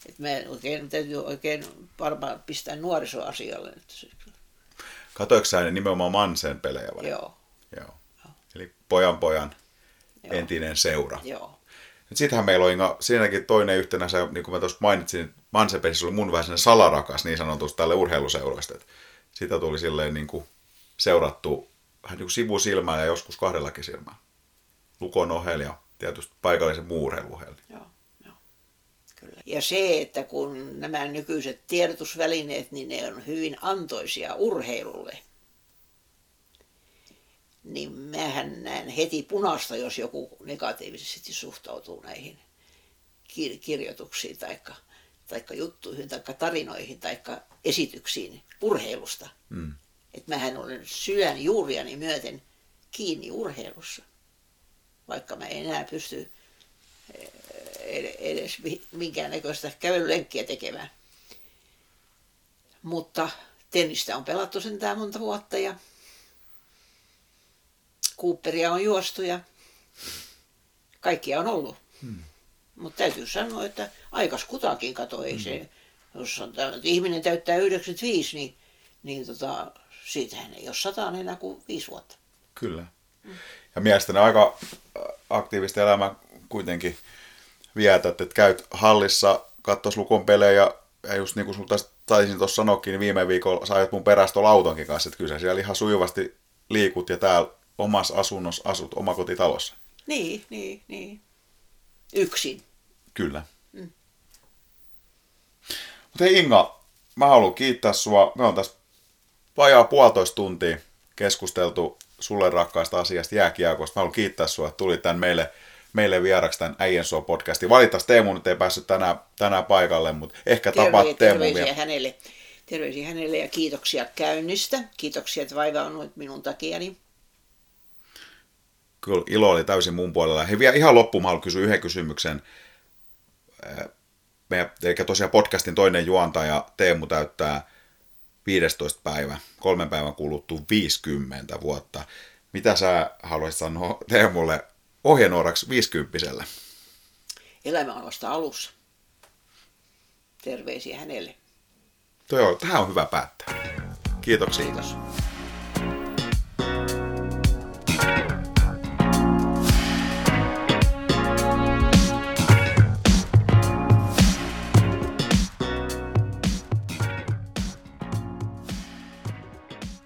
Et mä oikein, täytyy oikein varmaan pistää nuorisoasialle. Katoiko sä nimenomaan Mansen pelejä vai? Joo. Joo. Joo. Eli pojan pojan Joo. entinen seura. Joo. Sittenhän meillä on Inga, siinäkin toinen yhtenä, niin kuin mä tuossa mainitsin, Manse-pesissä oli mun vähän salarakas niin sanotusti tälle urheiluseuroista. Sitä tuli silleen niin kuin seurattu vähän niin kuin sivusilmään ja joskus kahdellakin silmään. Lukon ohel ja tietysti paikallisen muun urheiluohel. Joo, joo, kyllä. Ja se, että kun nämä nykyiset tiedotusvälineet, niin ne on hyvin antoisia urheilulle. Niin mähän näen heti punaista, jos joku negatiivisesti suhtautuu näihin kir- kirjoituksiin taikka, taikka juttuihin, taikka tarinoihin, taikka esityksiin urheilusta. Mm. Että mähän olen syön juuriani myöten kiinni urheilussa, vaikka mä en enää pysty edes minkäännäköistä kävelylenkkiä tekemään. Mutta tennistä on pelattu sentään monta vuotta ja Cooperia on juostu ja kaikkia on ollut. Hmm. Mutta täytyy sanoa, että aikas kutakin kato, ei hmm. se, jos on, ihminen täyttää yhdeksänkymmentäviisi, niin, niin tota, siitähän ei ole sataan enää kuin viisi vuotta. Kyllä. Hmm. Ja mielestäni aika aktiivista elämää kuitenkin vietät, että käyt hallissa, katsois Lukon pelejä ja just niin kuin sinulta taisin tuossa sanoakin, niin viime viikolla sait mun perästä lautonkin kanssa, että kyllä siellä ihan sujuvasti liikut ja täällä omassa asunnossa asut, omakotitalossa. Niin, niin, niin. Yksin. Kyllä. Mm. Mutta hei Inga, mä haluan kiittää sua. Me on tässä vajaa puolitoista tuntia keskusteltu sulle rakkaasta asiasta jääkiekosta. Mä haluan kiittää sua, että tulit tän meille, meille vieraksi tämän Äijän sua -podcastin. Valitettavasti Teemu nyt ei päässyt tänään, tänään paikalle, mutta ehkä tapaat Teemu vielä. Hänelle. Terveisiä hänelle ja kiitoksia käynnistä. Kiitoksia, että vaiva on nyt minun takiani. Kyllä ilo oli täysin mun puolella. Hei, vielä ihan loppuun mä haluan kysyä yhden kysymyksen. Meidän, eli tosiaan podcastin toinen juontaja Teemu täyttää viidestoista päivä, kolmen päivän kuluttua viisikymmentä vuotta. Mitä sä haluaisit sanoa Teemulle ohjenuoraksi viisikymppisellä? Elämä on vasta alussa. Terveisiä hänelle. Joo, tähän on hyvä päättää. Kiitoksia. Kiitos.